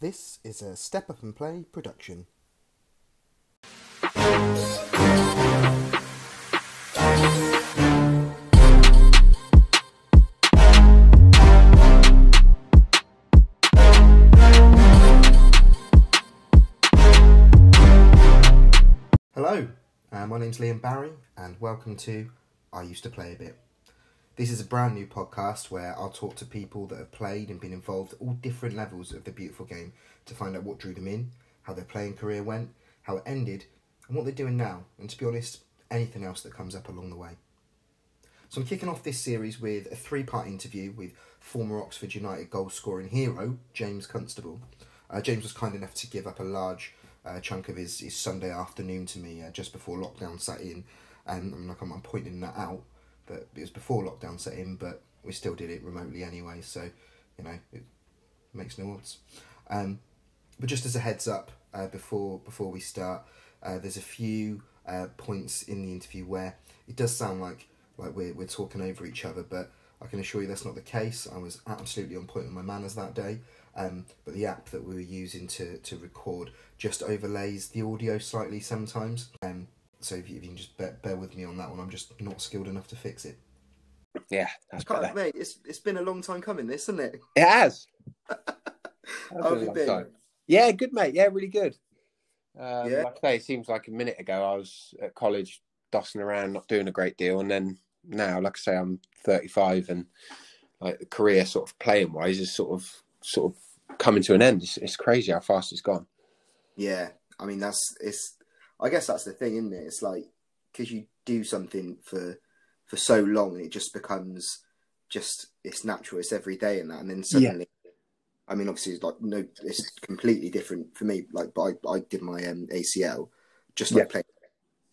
This is a Step Up and Play production. Hello, my name's Liam Barry and welcome to I Used to Play a Bit. This is a brand new podcast where I'll talk to people that have played and been involved at all different levels of the beautiful game to find out what drew them in, how their playing career went, how it ended and what they're doing now, and to be honest, anything else that comes up along the way. So I'm kicking off this series with a three-part interview with former Oxford United goal-scoring hero James Constable. James was kind enough to give up a large chunk of his Sunday afternoon to me just before lockdown set in, and I'm pointing that out. But it was before lockdown set in, but we still did it remotely anyway, so, you know, it makes no odds. But just as a heads up, before we start, there's a few points in the interview where it does sound like we're talking over each other, but I can assure you that's not the case. I was absolutely on point with my manners that day, but the app that we were using to record just overlays the audio slightly sometimes, so if you can just bear with me on that one, I'm just not skilled enough to fix it. Yeah, that's better. Mate, it's been a long time coming, this, hasn't it? It has. How's it been? Yeah, good, mate. Yeah, really good. Yeah. Like I say, it seems like a minute ago I was at college dossing around, not doing a great deal, and then now, like I say, I'm 35, and like the career, sort of playing wise, is sort of coming to an end. It's crazy how fast it's gone. Yeah, I mean I guess that's the thing, isn't it? It's like, because you do something for so long, and it just becomes it's natural, it's every day and that. And then suddenly, yeah. I mean, obviously, it's like, no, it's completely different for me. Like, but I did my ACL, just like playing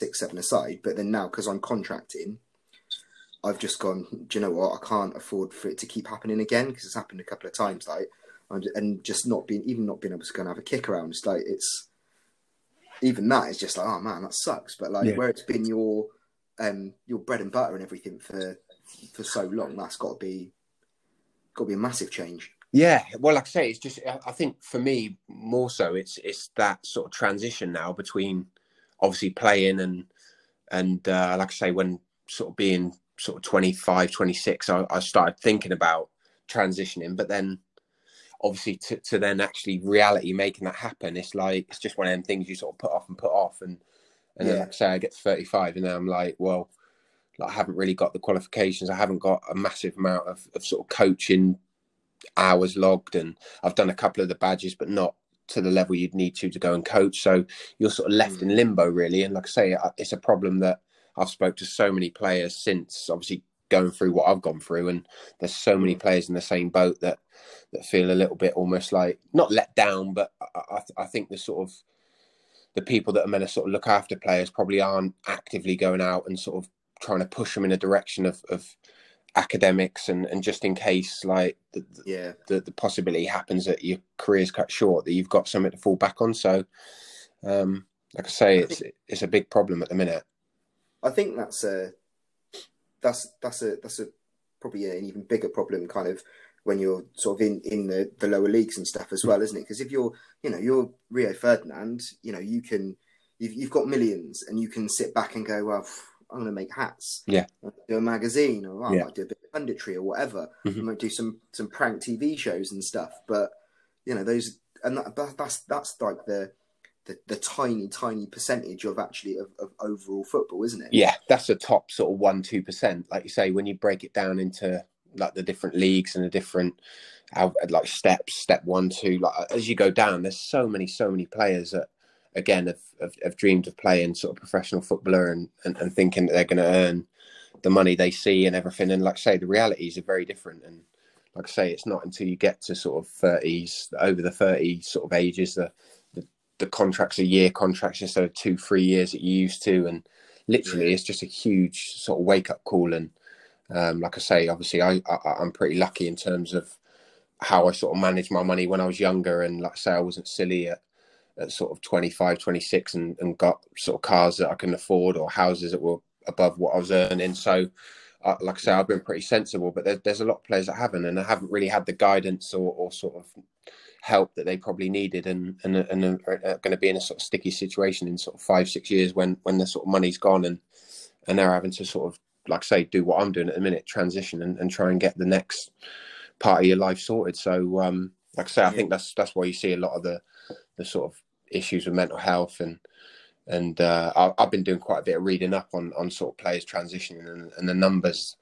6-7 aside. But then now, because I'm contracting, I've just gone, do you know what? I can't afford for it to keep happening again, because it's happened a couple of times, like, and just not being able to go and have a kick around. It's like, it's. Even that is just like, oh man, that sucks. But like, where it's been your bread and butter and everything for so long, that's got to be a massive change. Yeah, well, like I say, it's just, I think for me more so, it's that sort of transition now between obviously playing and like I say, when sort of being sort of 25, 26, I started thinking about transitioning, but then. Obviously, to then actually reality making that happen, it's like, it's just one of them things you sort of put off. And then, like I say, I get to 35 and then I'm like, well, like, I haven't really got the qualifications. I haven't got a massive amount of sort of coaching hours logged. And I've done a couple of the badges, but not to the level you'd need to go and coach. So you're sort of left in limbo, really. And like I say, it's a problem that I've spoke to so many players since, obviously, going through what I've gone through, and there's so many players in the same boat that feel a little bit almost like not let down, but I think the sort of the people that are meant to sort of look after players probably aren't actively going out and sort of trying to push them in a direction of academics, and just in case like the possibility happens that your career's cut short, that you've got something to fall back on. So like I say, it's a big problem at the minute. I think that's probably an even bigger problem kind of when you're sort of in the lower leagues and stuff as well, isn't it? Because if you're Rio Ferdinand, you know, you can, you've got millions and you can sit back and go, well, I'm going to make hats. Yeah. I'll do a magazine, or I might do a bit of punditry or whatever. Mm-hmm. I might do some prank TV shows and stuff. But, you know, those, and that's like the tiny percentage of actually of overall football, isn't it? Yeah, that's the top sort of 1-2%. Like you say, when you break it down into like the different leagues and the different like steps, step 1, 2, like as you go down, there's so many players that again have dreamed of playing sort of professional footballer and thinking that they're going to earn the money they see and everything. And like I say, the realities are very different. And like I say, it's not until you get to sort of 30s, over the 30 sort of ages, the contracts are year contracts instead of 2-3 years that you used to, and literally it's just a huge sort of wake up call. And like I say, obviously I'm pretty lucky in terms of how I sort of managed my money when I was younger, and like I say, I wasn't silly at sort of 25, 26 and got sort of cars that I can afford or houses that were above what I was earning. So like I say, I've been pretty sensible, but there's a lot of players that haven't, and I haven't really had the guidance or sort of help that they probably needed, and are going to be in a sort of sticky situation in sort of 5-6 years when the sort of money's gone, and they're having to sort of, like I say, do what I'm doing at the minute, transition and try and get the next part of your life sorted. So like I say, I think that's why you see a lot of the sort of issues with mental health, and I've been doing quite a bit of reading up on sort of players transitioning and the numbers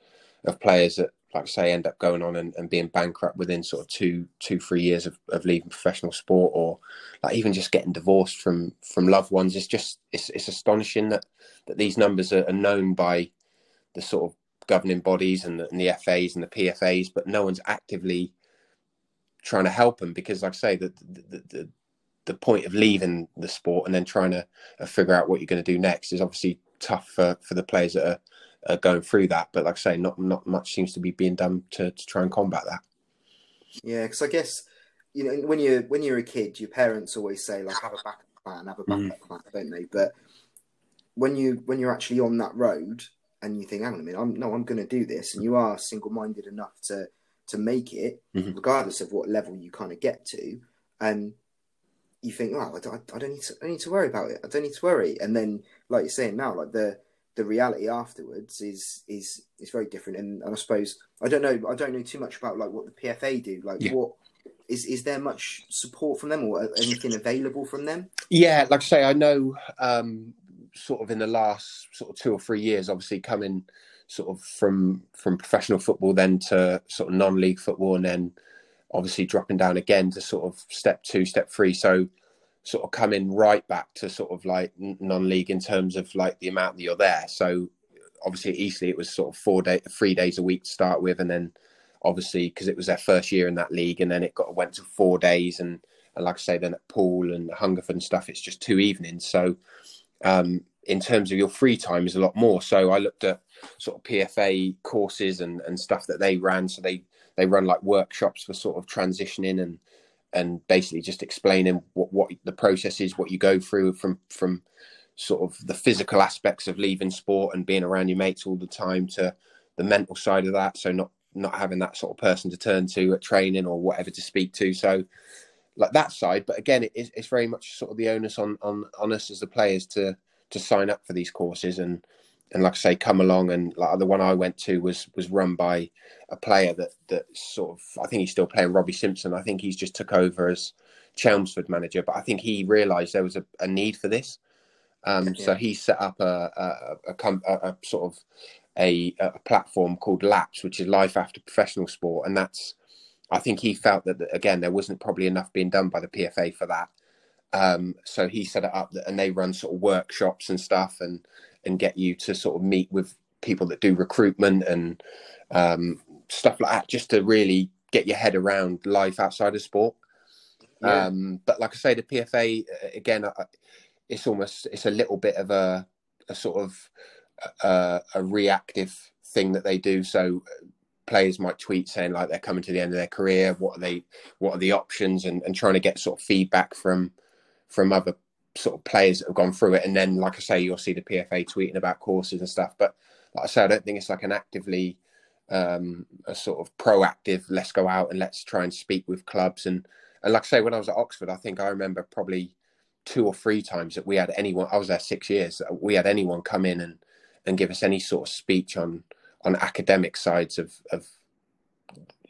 of players that, like I say, end up going on and being bankrupt within sort of 2-3 years of leaving professional sport, or like even just getting divorced from loved ones. It's astonishing that these numbers are known by the sort of governing bodies and the FAs and the PFAs, but no one's actively trying to help them, because, like I say, the point of leaving the sport and then trying to figure out what you're going to do next is obviously tough for the players that are going through that. But like I say, not much seems to be being done to try and combat that. Yeah, because I guess, you know, when you're a kid, your parents always say, like, have a backup plan, don't they? But when you're actually on that road and you think, hang on a minute, I'm going to do this, and you are single-minded enough to make it, mm-hmm. regardless of what level you kind of get to, and you think, oh, I don't need to worry about it. I don't need to worry. And then, like you're saying now, like the reality afterwards is very different. And I suppose I don't know too much about like what the PFA do. Like, what is there much support from them or anything available from them? Yeah, like I say, I know sort of in the last sort of 2 or 3 years, obviously coming sort of from professional football then to sort of non-league football, and then obviously dropping down again to sort of step 2, step 3. So sort of coming right back to sort of like non-league in terms of like the amount that you're there. So obviously at Eastleigh, it was sort of 3 days a week to start with. And then obviously, because it was their first year in that league, and then it went to 4 days. And like I say, then at Poole and Hungerford and stuff, it's just 2 evenings. So in terms of your free time is a lot more. So I looked at sort of PFA courses and stuff that they ran. So they run like workshops for sort of transitioning and basically just explaining what the process is, what you go through from sort of the physical aspects of leaving sport and being around your mates all the time to the mental side of that. So not having that sort of person to turn to at training or whatever to speak to. So like that side, but again, it's very much sort of the onus on us as the players to sign up for these courses and like I say, come along. And like the one I went to was run by a player that sort of, I think he's still playing, Robbie Simpson. I think he's just took over as Chelmsford manager, but I think he realised there was a need for this. So he set up a sort of a platform called LAPS, which is Life After Professional Sport. And that's, I think he felt that, again, there wasn't probably enough being done by the PFA for that. So he set it up, and they run sort of workshops and stuff and get you to sort of meet with people that do recruitment and stuff like that, just to really get your head around life outside of sport. Yeah. But like I say, the PFA, again, it's a little bit of a sort of a reactive thing that they do. So players might tweet saying like they're coming to the end of their career, what are the options, and trying to get sort of feedback from other sort of players that have gone through it. And then, like I say, you'll see the PFA tweeting about courses and stuff. But like I say, I don't think it's like an actively a sort of proactive, let's go out and let's try and speak with clubs. And like I say, when I was at Oxford, I think I remember probably 2 or 3 times that we had anyone, I was there 6 years, that we had anyone come in and give us any sort of speech on academic sides of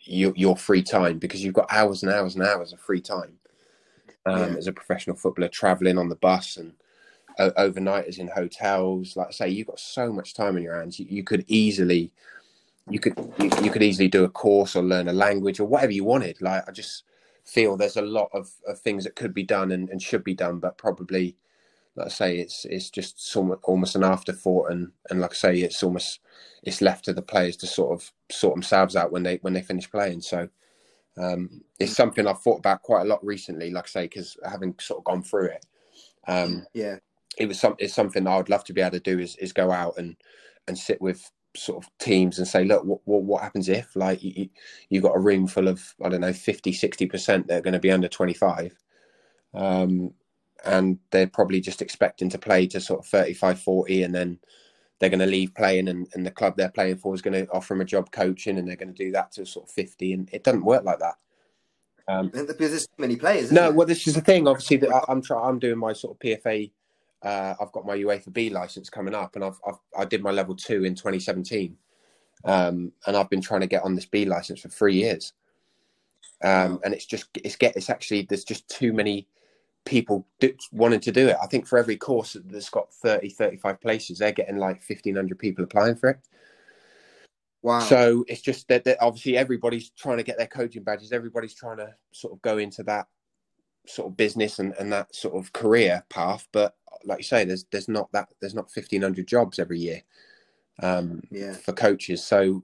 your free time, because you've got hours and hours and hours of free time. As a professional footballer, travelling on the bus and overnighters in hotels, like I say, you've got so much time in your hands. You could easily do a course or learn a language or whatever you wanted. Like, I just feel there's a lot of things that could be done and should be done, but probably, like I say, it's just almost an afterthought. And like I say, it's left to the players to sort of sort themselves out when they finish playing. So. It's something I've thought about quite a lot recently, like I say, because having sort of gone through it, it's something I would love to be able to do is go out and sit with sort of teams and say, look, what happens if, like, you've got a room full of, I don't know, 50-60% that are going to be under 25, and they're probably just expecting to play to sort of 35-40, and then they're going to leave playing, and the club they're playing for is going to offer them a job coaching, and they're going to do that to sort of 50. And it doesn't work like that. Because there's too many players. Well, this is the thing. Obviously, that I'm doing my sort of PFA. I've got my UEFA B license coming up, and I did my level 2 in 2017, and I've been trying to get on this B license for 3 years, and it's actually there's just too many people wanting to do it. I think for every course that's got 30-35 places, they're getting like 1,500 people applying for it. Wow! So it's just that obviously everybody's trying to get their coaching badges. Everybody's trying to sort of go into that sort of business and that sort of career path, but like you say, there's not 1,500 jobs every year for coaches. So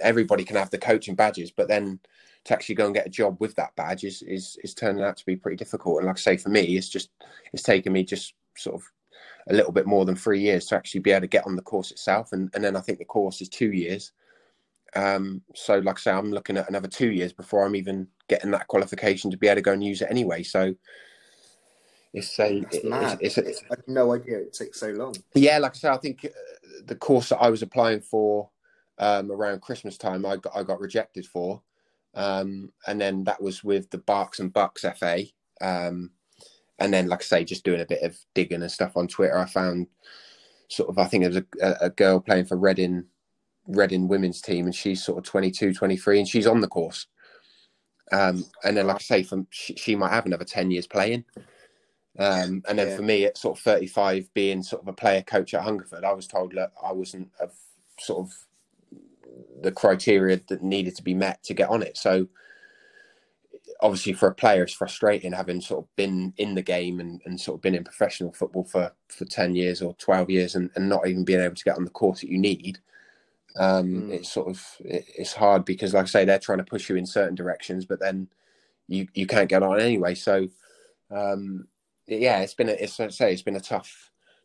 everybody can have the coaching badges, but then to actually go and get a job with that badge is turning out to be pretty difficult. And like I say, for me, it's taken me just sort of a little bit more than 3 years to actually be able to get on the course itself. And then I think the course is 2 years. So like I say, I'm looking at another 2 years before I'm even getting that qualification to be able to go and use it anyway. So It's I had no idea it takes so long. Yeah, like I said, I think the course that I was applying for around Christmas time, I got rejected for, and then that was with the Berks and Bucks FA, and then like I say, just doing a bit of digging and stuff on Twitter, I found sort of, I think it was a girl playing for Reading women's team, and she's sort of 22, 23, and she's on the course, and then like I say, she might have another 10 years playing. And then for me, at sort of 35, being sort of a player coach at Hungerford, I was told, look, I wasn't of sort of the criteria that needed to be met to get on it. So obviously for a player, it's frustrating having sort of been in the game and sort of been in professional football for 10 years or 12 years and not even being able to get on the course that you need. It's sort of, it's hard because like I say, they're trying to push you in certain directions, but then you can't get on anyway. So, yeah, it's been a tough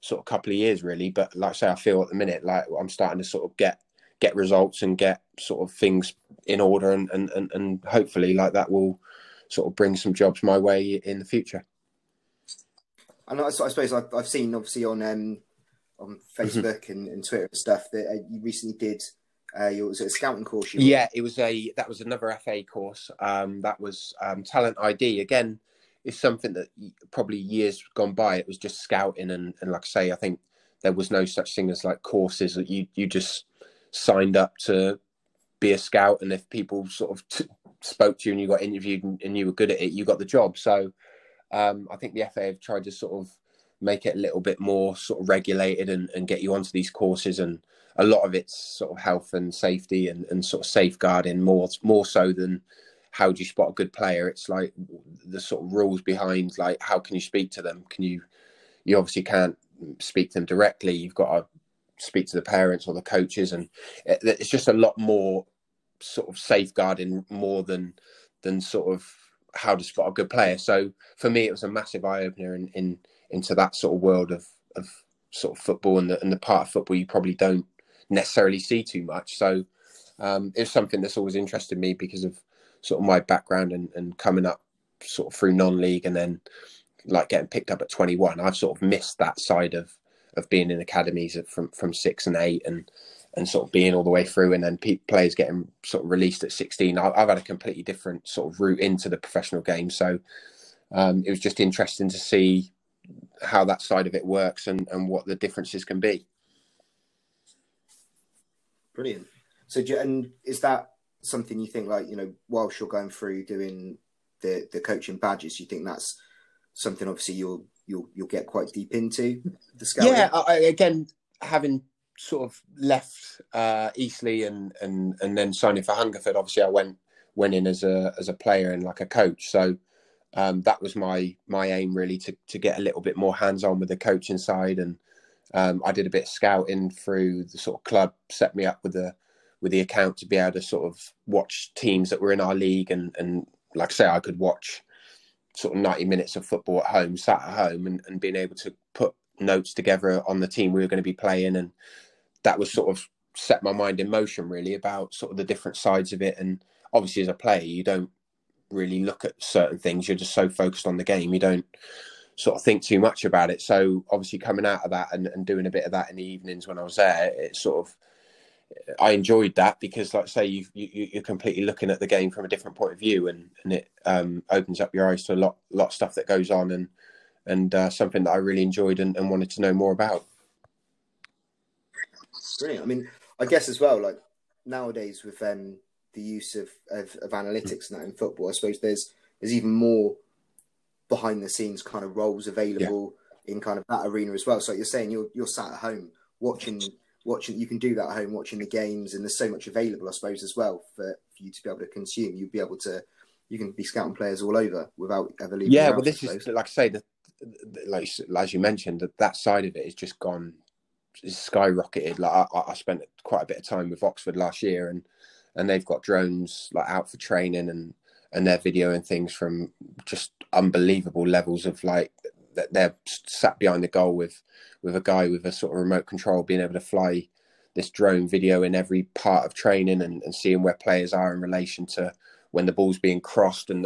sort of couple of years, really. But like I say, I feel at the minute like I'm starting to sort of get results and get sort of things in order, and hopefully like that will sort of bring some jobs my way in the future. And I suppose I've seen obviously on Facebook and Twitter and stuff that you recently did your sort of scouting course. That was another FA course. That was Talent ID again. It's something that probably years gone by, it was just scouting. And like I say, I think there was no such thing as like courses that you just signed up to be a scout. And if people sort of spoke to you and you got interviewed and you were good at it, you got the job. So I think the FA have tried to sort of make it a little bit more sort of regulated and get you onto these courses. And a lot of it's sort of health and safety and sort of safeguarding more so than how do you spot a good player? It's like the sort of rules behind, like, how can you speak to them? You obviously can't speak to them directly. You've got to speak to the parents or the coaches. And it's just a lot more sort of safeguarding more than sort of how to spot a good player. So for me, it was a massive eye opener into that sort of world of sort of football and the part of football you probably don't necessarily see too much. So it's something that's always interested me because of sort of my background and coming up sort of through non-league and then like getting picked up at 21, I've sort of missed that side of being in academies from 6 and 8 and sort of being all the way through and then players getting sort of released at 16. I've had a completely different sort of route into the professional game. So it was just interesting to see how that side of it works and what the differences can be. Brilliant. So is that something you think, like, you know, whilst you're going through doing the coaching badges, you think that's something obviously you'll get quite deep into the scouting? Yeah, again, having sort of left Eastleigh and then signing for Hungerford, obviously I went in as a player and like a coach. So that was my aim, really, to get a little bit more hands on with the coaching side. And I did a bit of scouting through the sort of club, set me up with the account to be able to sort of watch teams that were in our league. And like I say, I could watch sort of 90 minutes of football at home, sat at home and being able to put notes together on the team we were going to be playing. And that was sort of set my mind in motion, really, about sort of the different sides of it. And obviously as a player, you don't really look at certain things. You're just so focused on the game. You don't sort of think too much about it. So obviously coming out of that and doing a bit of that in the evenings when I was there, it sort of, I enjoyed that because, like I say, you're completely looking at the game from a different point of view, and it opens up your eyes to a lot of stuff that goes on, and something that I really enjoyed and wanted to know more about. Brilliant. I mean, I guess as well, like nowadays with the use of analytics and that in football, I suppose there's even more behind the scenes kind of roles available in kind of that arena as well. So you're saying you're sat at home watching, you can do that at home, watching the games, and there's so much available, I suppose, as well for you to be able to consume. You can be scouting players all over without ever leaving. Yeah, well, this is, like I say, as you mentioned, that side of it has just gone, skyrocketed. Like I spent quite a bit of time with Oxford last year, and they've got drones like out for training, and they're videoing things from just unbelievable levels of like, that they're sat behind the goal with a guy with a sort of remote control, being able to fly this drone video in every part of training, and seeing where players are in relation to when the ball's being crossed, and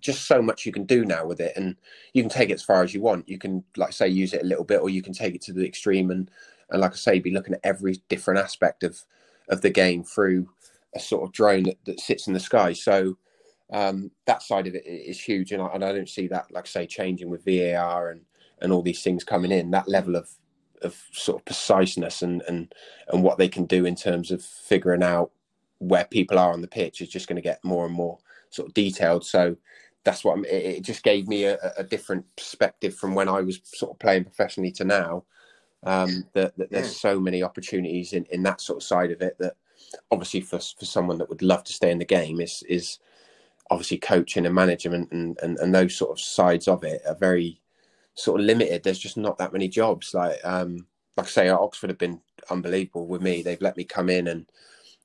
just so much you can do now with it. And you can take it as far as you want. You can, like say, use it a little bit, or you can take it to the extreme. And like I say, be looking at every different aspect of the game through a sort of drone that sits in the sky. So, that side of it is huge, and I don't see that, like I say, changing with VAR and all these things coming in. That level of sort of preciseness and what they can do in terms of figuring out where people are on the pitch is just going to get more and more sort of detailed. So that's what it just gave me a different perspective from when I was sort of playing professionally to now. That there's so many opportunities in that sort of side of it, that obviously for someone that would love to stay in the game is obviously coaching and management and those sort of sides of it are very sort of limited. There's just not that many jobs. Like I say, Oxford have been unbelievable with me. They've let me come in, and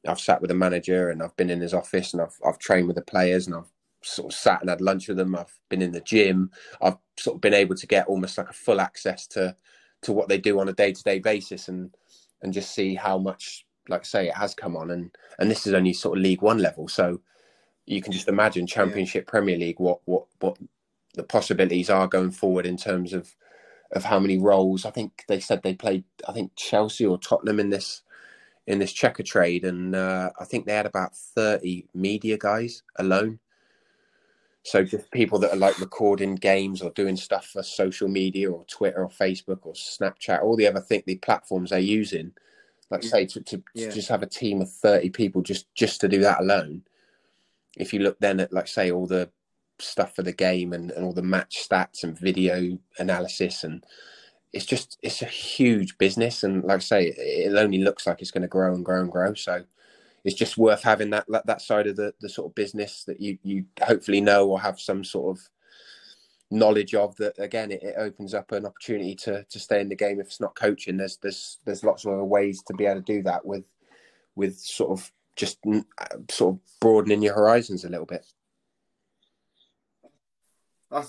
I've sat with a manager, and I've been in his office, and I've trained with the players, and I've sort of sat and had lunch with them. I've been in the gym. I've sort of been able to get almost like a full access to what they do on a day-to-day basis, and just see how much, like I say, it has come on. And this is only sort of League One level. So, you can just imagine Championship, Premier League, what the possibilities are going forward in terms of how many roles. I think they said they played, I think, Chelsea or Tottenham in this checker trade, and I think they had about 30 media guys alone. So just people that are like recording games or doing stuff for social media or Twitter or Facebook or Snapchat, all the other the platforms they're using. Like say to just have a team of 30 people just to do that alone. If you look then at, like say, all the stuff for the game and all the match stats and video analysis, and it's a huge business. And like I say, it only looks like it's going to grow and grow and grow. So it's just worth having that side of the sort of business that you hopefully know or have some sort of knowledge of. That again, it opens up an opportunity to stay in the game if it's not coaching. There's lots of other ways to be able to do that with sort of. Just sort of broadening your horizons a little bit. I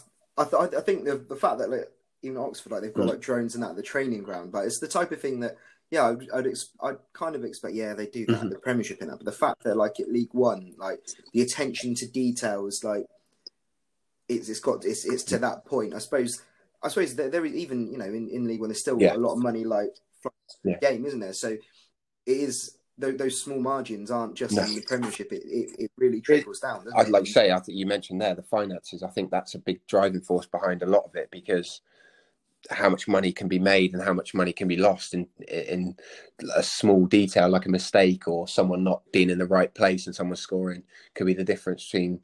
think the fact that, like, even Oxford, like, they've got like drones and that at the training ground, but it's the type of thing that I'd kind of expect. Yeah, they do that at the Premiership and that, but the fact that like at League One, like the attention to details, like it's to that point. I suppose there is, even in League One there's still a lot of money like flying the game, isn't there? So it is. Those small margins aren't just in the Premiership. It really trickles down. I'd like to say, I think you mentioned there the finances. I think that's a big driving force behind a lot of it, because how much money can be made and how much money can be lost in a small detail, like a mistake or someone not being in the right place and someone scoring, could be the difference between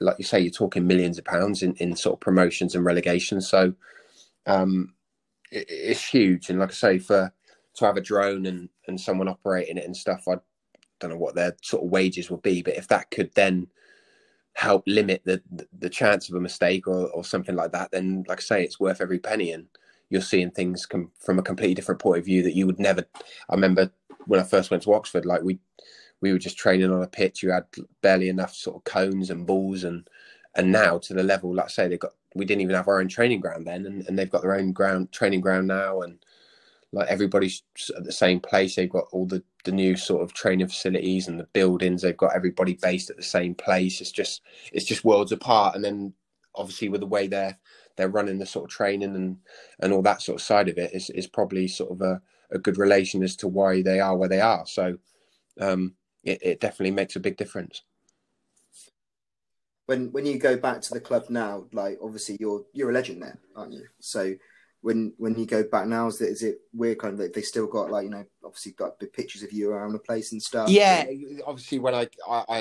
like you say, you're talking millions of pounds in sort of promotions and relegations. So it's huge. And like I say, to have a drone and someone operating it and stuff, I don't know what their sort of wages would be, but if that could then help limit the chance of a mistake or something like that, then like I say, it's worth every penny. And you're seeing things from a completely different point of view that you would never. I remember when I first went to Oxford, like we were just training on a pitch. You had barely enough sort of cones and balls, and now to the level, like I say, we didn't even have our own training ground then, and they've got their own training ground now, and like everybody's at the same place. They've got all the new sort of training facilities and the buildings. They've got everybody based at the same place. It's just worlds apart. And then obviously with the way their they're running the sort of training and all that sort of side of it is probably sort of a good relation as to why they are where they are. So it definitely makes a big difference. When you go back to the club now, like obviously you're a legend there, aren't you? So when you go back now, is it weird kind of like they still got like, you know, obviously got big pictures of you around the place and stuff? Yeah, obviously when I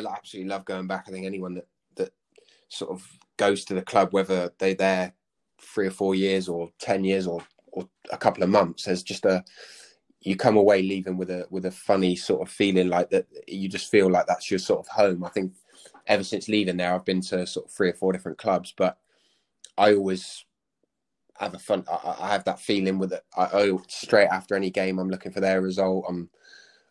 absolutely love going back. I think anyone that sort of goes to the club, whether they're there 3 or 4 years or 10 years or a couple of months, there's just you come away leaving with a funny sort of feeling, like that you just feel like that's your sort of home. I think ever since leaving there, I've been to sort of 3 or 4 different clubs, but I always have I have that feeling with it. Straight after any game, I'm looking for their result.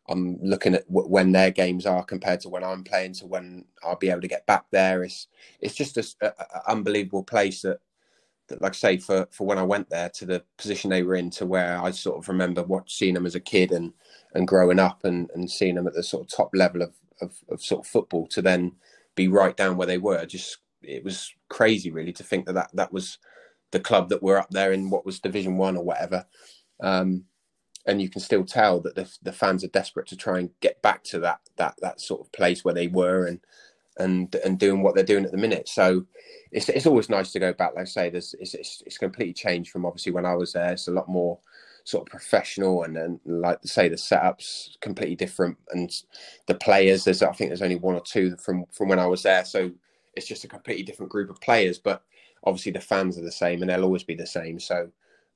I'm looking at when their games are compared to when I'm playing, to when I'll be able to get back there. It's just an unbelievable place that like I say, for when I went there, to the position they were in, to where I sort of remember seeing them as a kid and growing up and seeing them at the sort of top level of sort of football, to then be right down where they were. Just, it was crazy really to think that was the club that were up there in what was Division 1 or whatever. And you can still tell that the fans are desperate to try and get back to that sort of place where they were and doing what they're doing at the minute. So it's always nice to go back. Like I say, it's completely changed from obviously when I was there. It's a lot more sort of professional, and then like to say, the setup's completely different, and the players, I think there's only 1 or 2 from when I was there. So it's just a completely different group of players, but obviously the fans are the same and they'll always be the same. So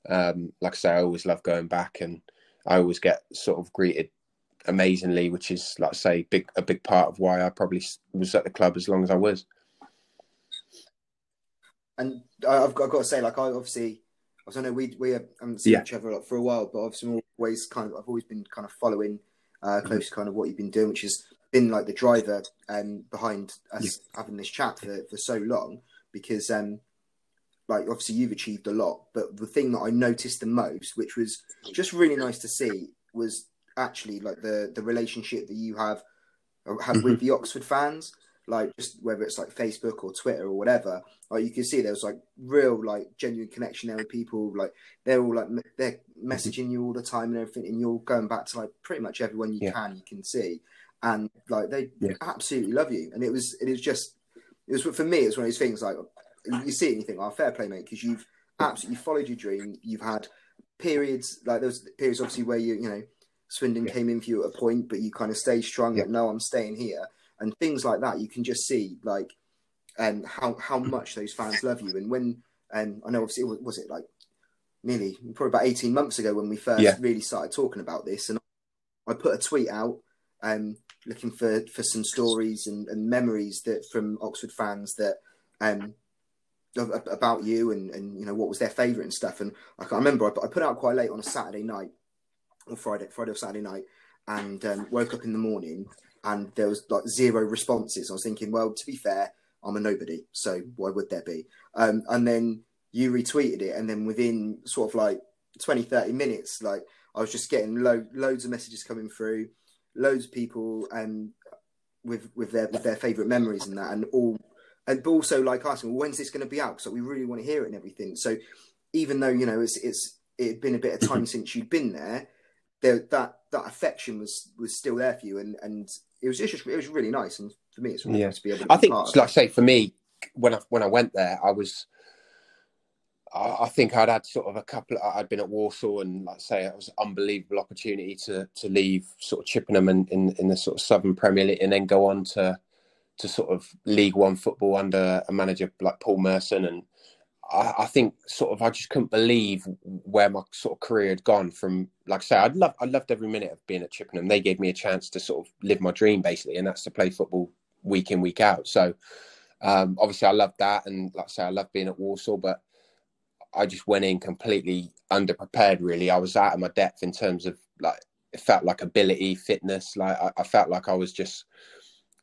like I say, I always love going back, and I always get sort of greeted amazingly, which is, like I say, a big part of why I probably was at the club as long as I was. And I've got to say, like, I don't know, we haven't seen each other a lot for a while, but obviously I've always been kind of following close to kind of what you've been doing, which has been like the driver behind us having this chat for so long, because like obviously you've achieved a lot, but the thing that I noticed the most, which was just really nice to see, was actually like the relationship that you have with the Oxford fans, like just whether it's like Facebook or Twitter or whatever, like you can see there was like real like genuine connection there with people, like they're all like they're messaging you all the time and everything, and you're going back to like pretty much everyone you can see, and like they absolutely love you. And it was for me, it's one of those things like you see anything, oh, fair play mate, because you've absolutely followed your dream. You've had periods, like those periods obviously where you know Swindon came in for you at a point, but you kind of stay strong. Like, no, I'm staying here, and things like that. You can just see like how much those fans love you. And when I know obviously was it like nearly probably about 18 months ago when we first really started talking about this, and I put a tweet out looking for some stories and memories that from Oxford fans that about you and you know what was their favourite and stuff. And I remember I put out quite late on a Saturday night. Or Friday or Saturday night, and woke up in the morning and there was like 0 responses. I was thinking, well, to be fair, I'm a nobody, so why would there be? And then you retweeted it, and then within sort of like 20-30 minutes, like I was just getting loads of messages coming through, loads of people with their favourite memories and that, and all, and but also like asking, well, when's this going to be out? So we really want to hear it and everything. So even though you know it'd been a bit of time since you'd been there. That affection was still there for you, and it was really nice, and for me it's really nice to be able to. I think, like I say, for me when I went there, I think I'd had sort of I'd been at Walsall, and like I say, it was an unbelievable opportunity to leave sort of Chippenham and in the sort of Southern Premier League, and then go on to sort of League 1 football under a manager like Paul Merson, and I think sort of I just couldn't believe where my sort of career had gone from. Like I say, I loved every minute of being at Chippenham. They gave me a chance to sort of live my dream basically, and that's to play football week in, week out. So obviously I loved that, and like I say, I loved being at Walsall, but I just went in completely underprepared really. I was out of my depth in terms of like, it felt like ability, fitness. Like I felt like I was just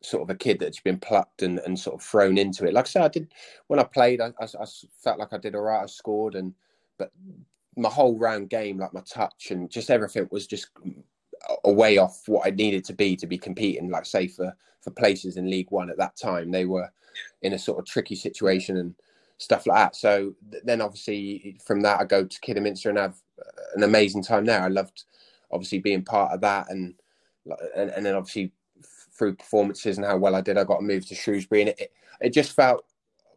sort of a kid that's been plucked and sort of thrown into it. Like I said, I did when I played, I felt like I did all right. I scored, but my whole round game, like my touch and just everything, was just a way off what I needed to be competing. Like say for places in League 1 at that time, they were in a sort of tricky situation, and stuff like that. So then obviously from that, I go to Kidderminster and have an amazing time there. I loved obviously being part of that. And then obviously through performances and how well I did, I got moved to Shrewsbury. And it just felt,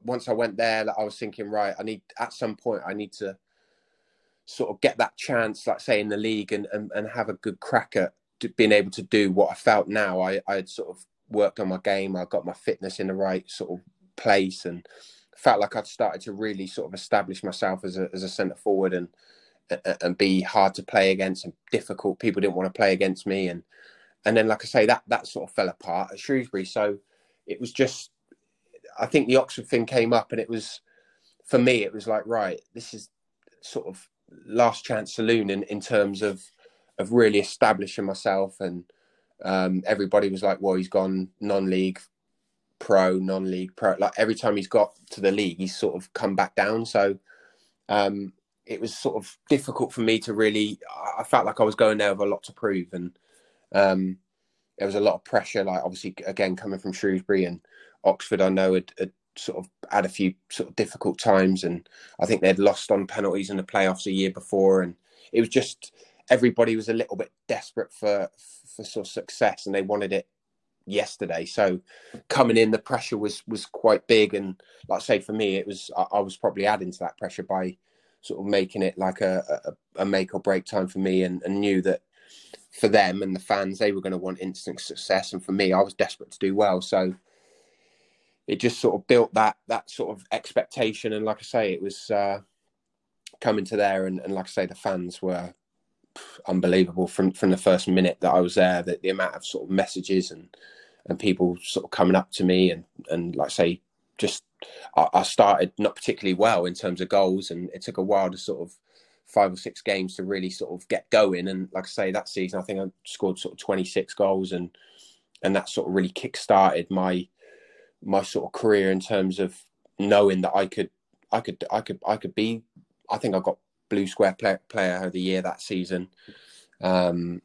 once I went there, like I was thinking, right, at some point I need to sort of get that chance, like say in the league, and have a good crack at being able to do what I felt now. I had sort of worked on my game. I got my fitness in the right sort of place and felt like I'd started to really sort of establish myself as a centre forward and be hard to play against and difficult. People didn't want to play against me. And then, like I say, that sort of fell apart at Shrewsbury. So it was just, I think the Oxford thing came up, and it was, for me, it was like, right, this is sort of last chance saloon in terms of really establishing myself. And everybody was like, well, he's gone non-league pro. Like every time he's got to the league, he's sort of come back down. So it was sort of difficult for me to really, I felt like I was going there with a lot to prove. And there was a lot of pressure, like obviously, again, coming from Shrewsbury, and Oxford, I know, had sort of had a few sort of difficult times. And I think they'd lost on penalties in the playoffs a year before. And it was just, everybody was a little bit desperate for sort of success, and they wanted it yesterday. So coming in, the pressure was quite big. And like I say, for me, it was, I was probably adding to that pressure by sort of making it like a make or break time for me, and knew that for them and the fans, they were going to want instant success. And for me, I was desperate to do well. So it just sort of built that sort of expectation. And like I say, it was coming to there. And like I say, the fans were unbelievable from the first minute that I was there, that the amount of sort of messages and people sort of coming up to me. And like I say, just, I started not particularly well in terms of goals. And it took a while to sort of 5 or 6 games to really sort of get going. And like I say, that season, I think I scored sort of 26 goals. And that sort of really kick-started my sort of career in terms of knowing that I could be, I think I got Blue Square player of the year that season. And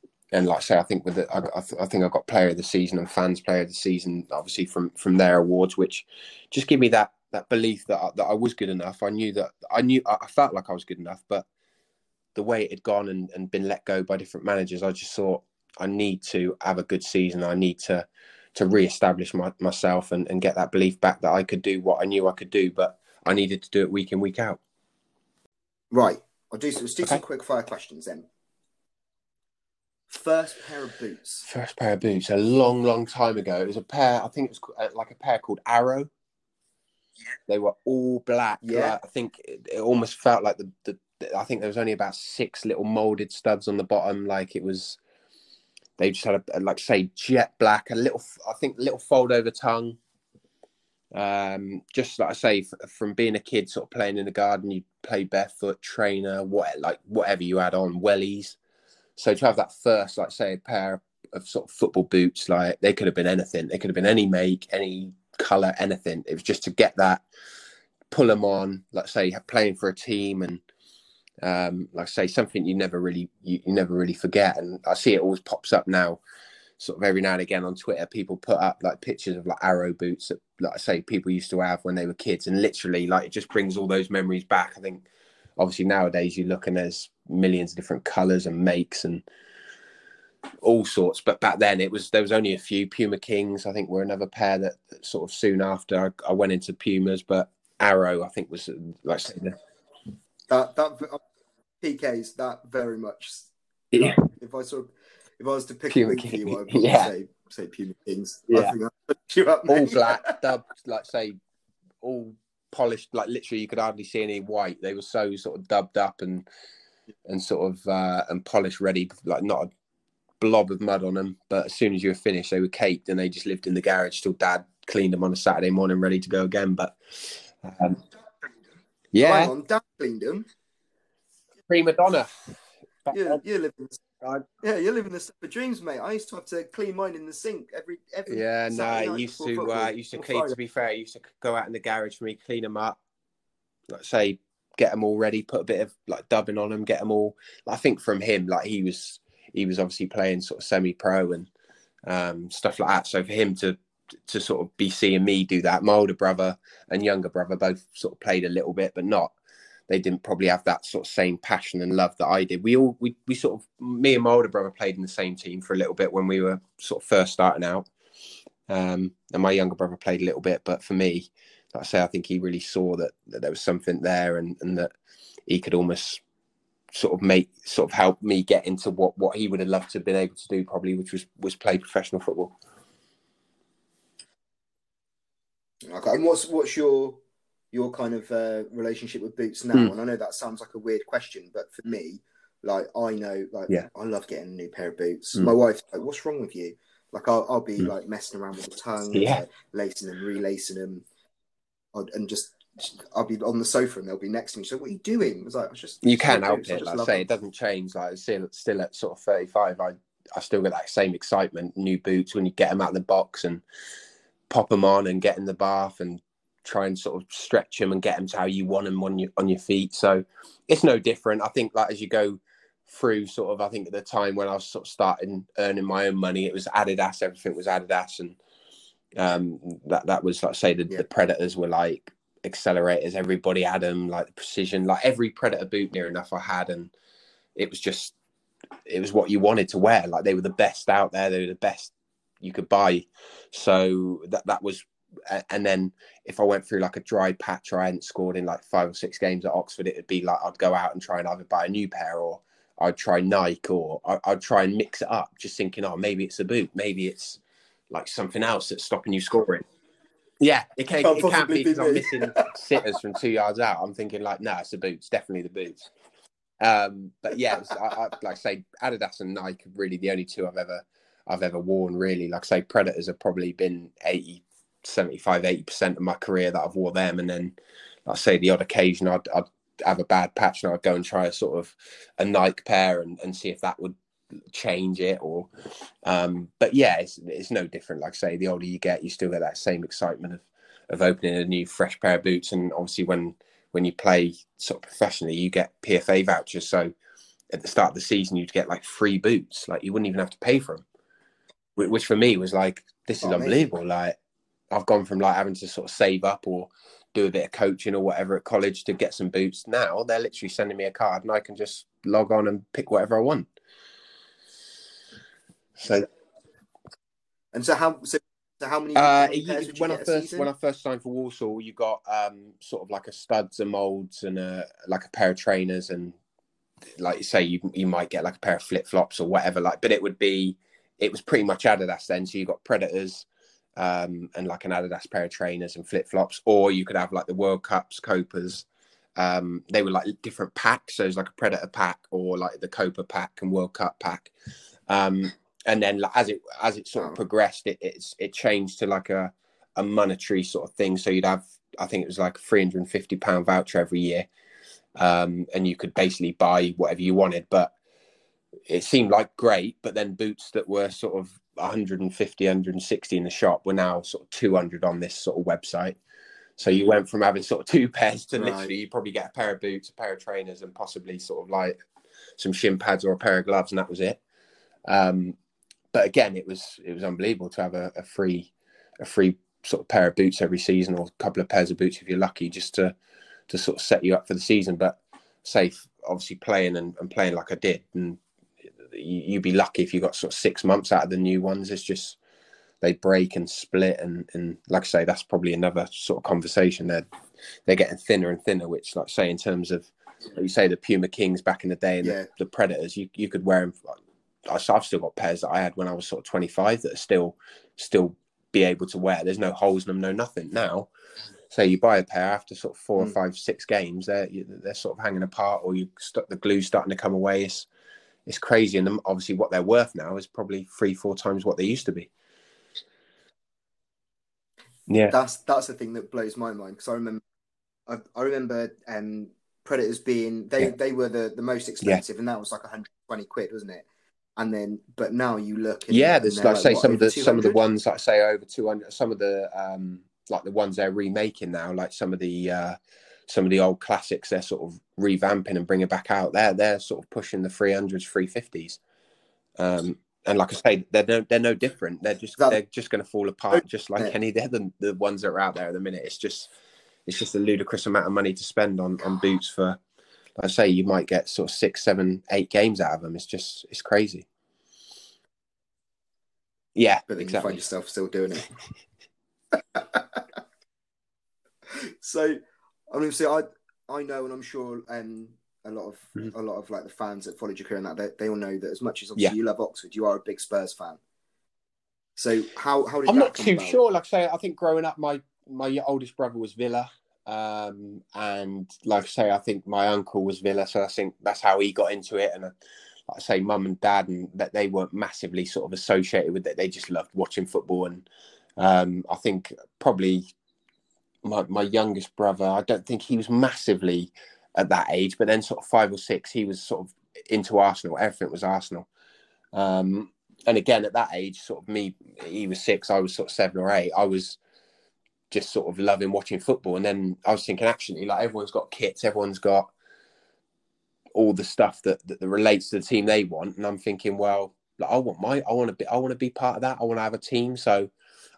like I say, I think I got player of the season and fans player of the season, obviously from their awards, which just gave me that belief that I was good enough. I felt like I was good enough, but the way it had gone and been let go by different managers, I just thought I need to have a good season. I need to reestablish myself and get that belief back that I could do what I knew I could do, but I needed to do it week in, week out. Right. Let's do some quick fire questions then. First pair of boots. A long, long time ago. It was a pair, I think it was like a pair called Arrow. Yeah. They were all black. Yeah. Like, I think it almost felt like I think there was only about 6 little molded studs on the bottom. Like it was... They just had a jet black, a little fold over tongue. Just like I say, from being a kid, sort of playing in the garden, you play barefoot, trainer, whatever you had on, wellies. So to have that first, like say, a pair of sort of football boots, like they could have been anything. They could have been any make, any colour, anything. It was just to get that, pull them on, like say, playing for a team and. Like I say, something you never really forget. And I see it always pops up now, sort of every now and again on Twitter, people put up like pictures of like Arrow boots that, like I say, people used to have when they were kids. And literally, like, it just brings all those memories back. I think obviously nowadays you look and there's millions of different colours and makes and all sorts. But back then there was only a few. Puma Kings, I think, were another pair that sort of soon after I went into Pumas, but Arrow, I think, was like that PKs that very much. Yeah. Like, if I was to pick Puma a for you, I would say Puma Kings. Yeah. I think I'd put you up, all black, dubbed, like say, all polished. Like literally, you could hardly see any white. They were so sort of dubbed up and sort of and polished, ready. Like not a blob of mud on them. But as soon as you were finished, they were caked, and they just lived in the garage till Dad cleaned them on a Saturday morning, ready to go again. But. Yeah, Dad cleaned them. Prima donna. You're living the stuff of dreams, mate. I used to have to clean mine in the sink every. Yeah, Saturday night used to clean. Friday. To be fair, I used to go out in the garage for me, clean them up. Like say, get them all ready, put a bit of like dubbing on them, get them all. I think from him, like he was obviously playing sort of semi-pro and stuff like that. So for him to to sort of be seeing me do that. My older brother and younger brother both sort of played a little bit, but not. They didn't probably have that sort of same passion and love that I did. We me and my older brother played in the same team for a little bit when we were sort of first starting out. And my younger brother played a little bit, but for me, like I say, I think he really saw that there was something there and that he could almost help me get into what he would have loved to have been able to do probably, which was play professional football. Okay, and what's your kind of relationship with boots now? And I know that sounds like a weird question, but for me, I love getting a new pair of boots. My wife's like, "What's wrong with you?" Like I'll be like messing around with the tongue, like, lacing them, relacing them, and just I'll be on the sofa and they'll be next to me. So what are you doing? It's like, you can't help it. Like I say, it doesn't change. Like still at sort of 35, I still get that same excitement. New boots when you get them out of the box and pop them on and get in the bath and try and sort of stretch them and get them to how you want them on your feet. So it's no different. I think like as you go through sort of, I think at the time when I was sort of starting earning my own money, it was Adidas. Everything was Adidas, and that was like say the Predators were like accelerators. Everybody had them, like the Precision, like every Predator boot near enough I had, and it was what you wanted to wear. Like they were the best out there. They were the best you could buy. So that was. And then if I went through like a dry patch or I hadn't scored in like 5 or 6 games at Oxford, it would be like I'd go out and try and either buy a new pair or I'd try Nike or I'd try and mix it up, just thinking, oh, maybe it's a boot, maybe it's like something else that's stopping you scoring. Yeah, it can't be because I'm missing sitters from 2 yards out. I'm thinking like, no, it's the boots, definitely the boots. But yeah, I like I say, Adidas and Nike are really the only two I've ever worn really. Like I say, Predators have probably been 75-80% of my career that I've wore them, and then like I say the odd occasion I'd have a bad patch and I'd go and try a sort of a Nike pair and see if that would change it or but yeah, it's no different. Like I say, the older you get, you still get that same excitement of opening a new fresh pair of boots, and obviously when you play sort of professionally you get PFA vouchers, so at the start of the season you'd get like free boots, like you wouldn't even have to pay for them, which for me was like, this is unbelievable. Like I've gone from like having to sort of save up or do a bit of coaching or whatever at college to get some boots. Now they're literally sending me a card and I can just log on and pick whatever I want. So how many? When I first signed for Walsall, you got sort of like a studs and molds and like a pair of trainers, and like you say, you might get like a pair of flip flops or whatever. Like, but it was pretty much Adidas then. So you got Predators. And like an Adidas pair of trainers and flip flops, or you could have like the World Cups, Copas. They were like different packs. So it was like a Predator pack or like the Copa pack and World Cup pack. And then like, as it sort of progressed, it changed to like a monetary sort of thing. So you'd have, I think it was like a £350 voucher every year. And you could basically buy whatever you wanted, but it seemed like great. But then boots that were sort of 150, 160 in the shop were now sort of 200 on this sort of website. So you went from having sort of two pairs to literally you probably get a pair of boots, a pair of trainers, and possibly sort of like some shin pads or a pair of gloves, and that was it. But again, it was unbelievable to have a free sort of pair of boots every season, or a couple of pairs of boots if you're lucky, just to sort of set you up for the season. But safe, obviously playing and playing like I did, and you'd be lucky if you got sort of 6 months out of the new ones. It's just they break and split, and like I say, that's probably another sort of conversation. They're getting thinner and thinner, which like I say, in terms of like you say the Puma Kings back in the day and the Predators, you could wear them. I've still got pairs that I had when I was sort of 25 that are still be able to wear. There's no holes in them, no nothing. Now, so you buy a pair after sort of 4 or 5, 6 games, they're sort of hanging apart, or you the glue's starting to come away. It's crazy, and obviously what they're worth now is probably 3-4 times what they used to be. Yeah, that's the thing that blows my mind, because I remember Predators being they were the most expensive, and that was like 120 quid, wasn't it? And then, but now you look. There's like say some of the ones like say over 200. Some of the like the ones they're remaking now, like some of the old classics, they're sort of revamping and bringing back out. They're sort of pushing the 300s, 350s. And like I say, they're no different. They're just going to fall apart, just like any of the ones that are out there at the minute. It's just a ludicrous amount of money to spend on boots for. Like I say, you might get sort of 6, 7, 8 games out of them. It's crazy. Yeah, but then exactly. You find yourself still doing it. So, honestly, I know, and I'm sure a lot of like the fans that followed your career and that they all know that as much as obviously you love Oxford, you are a big Spurs fan. So how did I'm that not come too about? Sure. Like I say, I think growing up, my oldest brother was Villa, and like I say, I think my uncle was Villa, so I think that's how he got into it. And like I say, mum and dad, and that they weren't massively sort of associated with it. They just loved watching football, and I think probably my youngest brother, I don't think he was massively at that age, but then sort of 5 or 6, he was sort of into Arsenal. Everything was Arsenal. And again, at that age, sort of me, he was 6, I was sort of 7 or 8. I was just sort of loving watching football. And then I was thinking, actually, like, everyone's got kits, everyone's got all the stuff that relates to the team they want. And I'm thinking, well, like, I want to be part of that. I want to have a team. So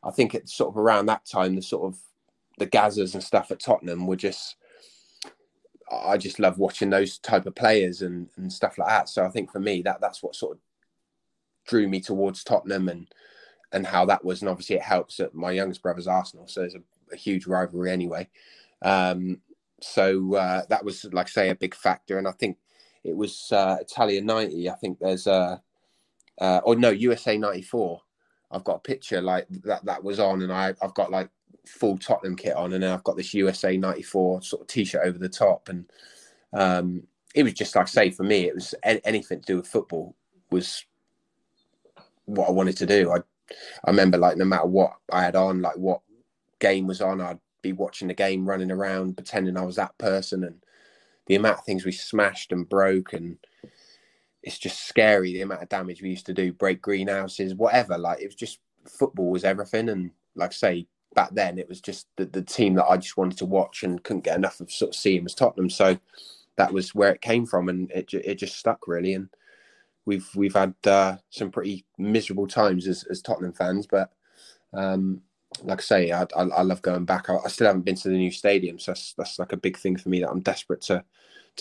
I think it's sort of around that time, the sort of the Gazzas and stuff at Tottenham were just, I just love watching those type of players and stuff like that. So I think for me, that's what sort of drew me towards Tottenham and how that was. And obviously it helps that my youngest brother's Arsenal. So there's a huge rivalry anyway. So that was, like I say, a big factor. And I think it was Italia 90. I think there's USA 94. I've got a picture like that was on, and I've got like full Tottenham kit on, and then I've got this USA 94 sort of t-shirt over the top, and it was just, like I say, for me it was anything to do with football was what I wanted to do. I remember, like, no matter what I had on, like what game was on, I'd be watching the game, running around pretending I was that person, and the amount of things we smashed and broke, and it's just scary the amount of damage we used to do, break greenhouses, whatever. Like, it was just, football was everything. And like I say, back then it was just the team that I just wanted to watch and couldn't get enough of sort of seeing was Tottenham. So that was where it came from, and it just stuck, really. And we've had some pretty miserable times as Tottenham fans, but like I say, I love going back. I still haven't been to the new stadium, so that's like a big thing for me, that I'm desperate to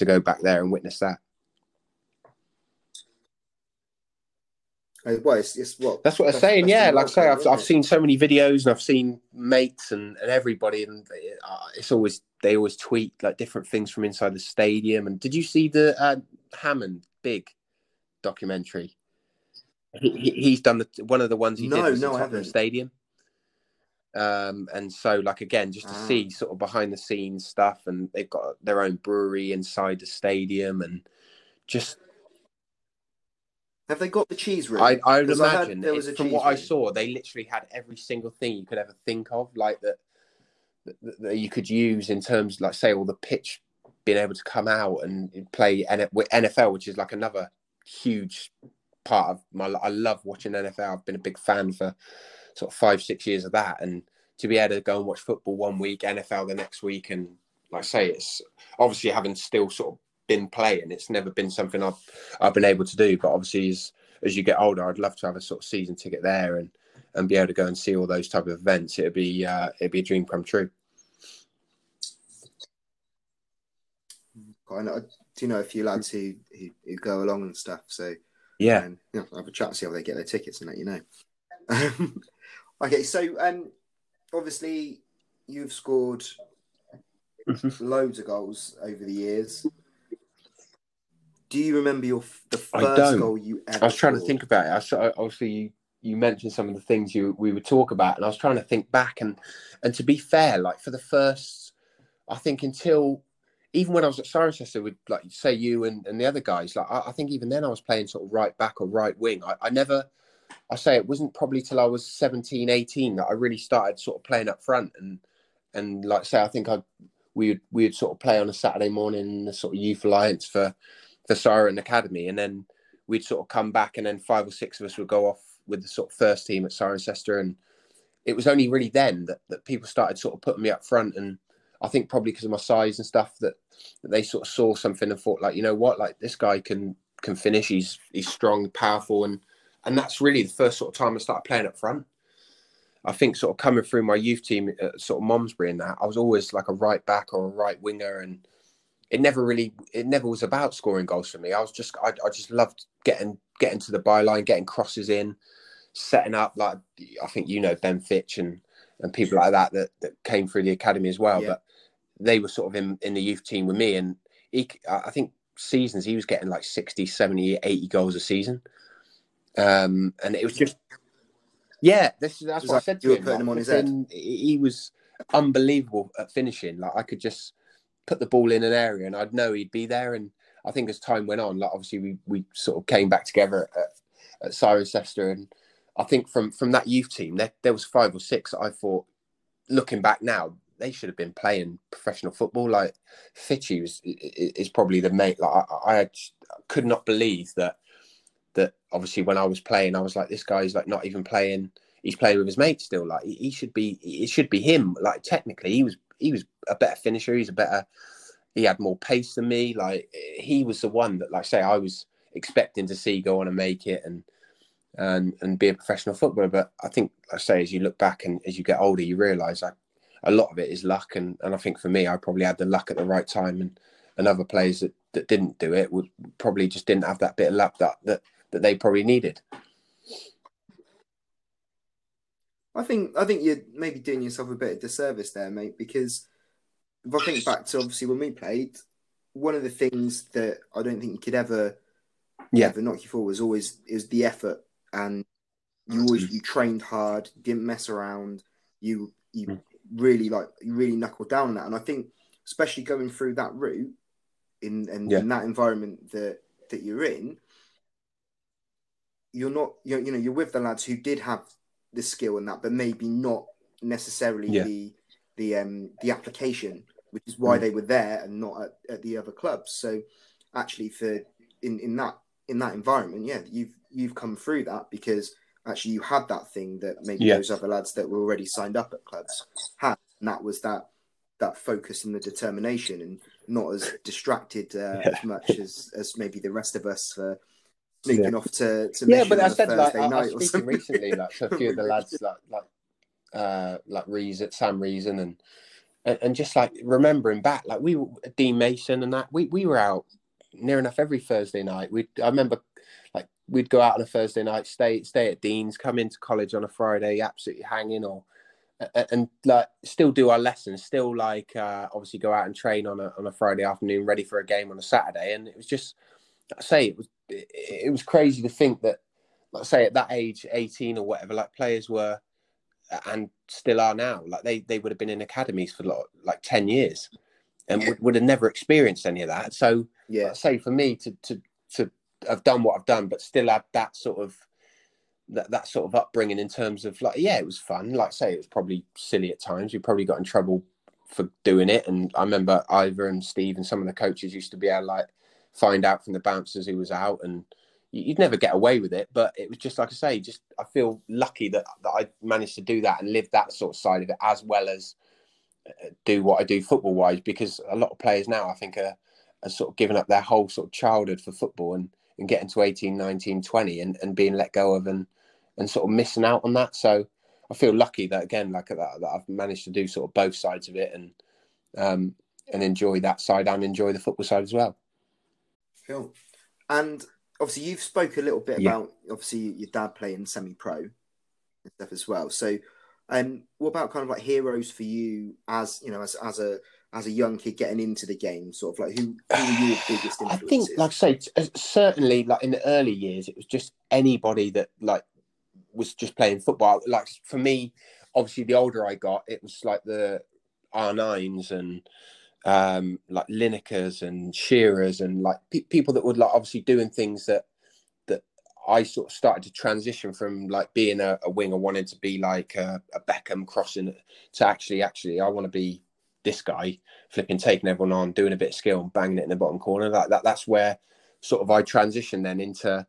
go back there and witness that. Well, it's what, that's what I'm saying. Yeah, like I say, I've seen so many videos, and I've seen mates and everybody, and it's always, they always tweet like different things from inside the stadium. And did you see the Hammond Big documentary? He's done one of the ones he did in Tottenham Stadium. And so, like, again, just to see sort of behind the scenes stuff, and they've got their own brewery inside the stadium, and just. Have they got the cheese room? I would imagine. From what I saw, they literally had every single thing you could ever think of, like that you could use in terms of, like, say, all the pitch being able to come out and play NFL, which is like another huge part of my life. I love watching NFL. I've been a big fan for sort of 5, 6 years of that. And to be able to go and watch football one week, NFL the next week, and, like I say, it's obviously having still sort of been playing, it's never been something I've been able to do, but obviously as you get older, I'd love to have a sort of season ticket there and be able to go and see all those type of events. It'd be a dream come true. I do know a few lads who go along and stuff, so yeah, and, you know, I'll have a chat, see how they get their tickets and let you know. Okay, so obviously you've scored loads of goals over the years. Do you remember the first goal you ever scored? I was trying to think about it. Obviously, you mentioned some of the things we would talk about, and I was trying to think back. And to be fair, like, for the first, I think until, even when I was at Cirencester with, like, say, you and the other guys, like, I think even then I was playing sort of right back or right wing. I it wasn't probably till I was 17, 18 that I really started sort of playing up front. And like, say, I think we would sort of play on a Saturday morning in the sort of youth alliance for Siren Academy, and then we'd sort of come back, and then 5 or 6 of us would go off with the sort of first team at Cirencester. And it was only really then that people started sort of putting me up front, and I think probably because of my size and stuff that they sort of saw something and thought, like, you know what, like, this guy can finish, he's strong, powerful, and And that's really the first sort of time I started playing up front. I think sort of coming through my youth team at sort of Malmesbury and that, I was always like a right back or a right winger, and it never was about scoring goals for me. I just loved getting to the byline, getting crosses in, setting up. Like, I think, you know, Ben Fitch and people like that came through the academy as well. Yeah. But they were sort of in the youth team with me, and I think seasons he was getting like 60, 70, 80 goals a season. And it was just, yeah, that's what I said to him. You were putting him on his head. He was unbelievable at finishing. Like, I could just put the ball in an area and I'd know he'd be there. And I think as time went on, like, obviously we sort of came back together at Cyrus Sester, and I think from that youth team, there was 5 or 6 I thought, looking back now, they should have been playing professional football. Like, Fitchy is probably the mate. Like, I could not believe that obviously when I was playing, I was like, this guy's like not even playing. He's playing with his mate still. Like, it should be him. Like, technically he was a better finisher. He had more pace than me. Like, he was the one that, like, say, I was expecting to see go on and make it and be a professional footballer. But I think, like I say, as you look back and as you get older, you realise, like, a lot of it is luck. And I think for me, I probably had the luck at the right time, and other players that didn't do it would probably just didn't have that bit of luck that they probably needed. I think you're maybe doing yourself a bit of disservice there, mate, because if I think back to obviously when we played, one of the things that I don't think you could ever knock you for was always is the effort, and you trained hard, didn't mess around, you really knuckled down on that. And I think especially going through that route in that environment that you're in, you're with the lads who did have the skill and that, but maybe not necessarily the application, which is why they were there and not at the other clubs. So actually in that environment, you've come through that because actually you had that thing that maybe those other lads that were already signed up at clubs had, and that was that focus and the determination, and not as distracted as much as maybe the rest of us for sneaking off to but I said, like, I was speaking recently, like, to a few of the lads, like Reason, Sam Reason, and just like remembering back, like, we were Dean Mason and that, we were out near enough every Thursday night. I remember, like, we'd go out on a Thursday night, stay at Dean's, come into college on a Friday, absolutely hanging, and like still do our lessons, still like obviously go out and train on a Friday afternoon, ready for a game on a Saturday. And it was just, I say, it was crazy to think that, like I say, at that age, 18 or whatever, like, players were and still are now, like, they would have been in academies for like 10 years and would have never experienced any of that. So like I say, for me to have done what I've done, but still had that sort of upbringing in terms of, like, it was fun. Like I say, it was probably silly at times. We probably got in trouble for doing it. And I remember Ivor and Steve and some of the coaches used to be able to, like, find out from the bouncers who was out, and you'd never get away with it. But it was just, like I say, just, I feel lucky that I managed to do that and live that sort of side of it, as well as do what I do football wise, because a lot of players now, I think, are sort of giving up their whole sort of childhood for football and getting to 18, 19, 20 and being let go of and sort of missing out on that. So I feel lucky that, again, like that I've managed to do sort of both sides of it and enjoy that side and enjoy the football side as well. Cool. And obviously you've spoke a little bit about obviously your dad playing semi-pro and stuff as well. So what about kind of like heroes for you as, you know, as a young kid getting into the game, sort of like who were your biggest influences? I think, like I say, certainly like in the early years, it was just anybody that like was just playing football. Like for me, obviously the older I got, it was like the R9s and like Linekers and Shearers and like people that would like obviously doing things that I sort of started to transition from like being a winger, wanting to be like a Beckham crossing to actually I want to be this guy flipping, taking everyone on, doing a bit of skill and banging it in the bottom corner. Like that's where sort of I transitioned then into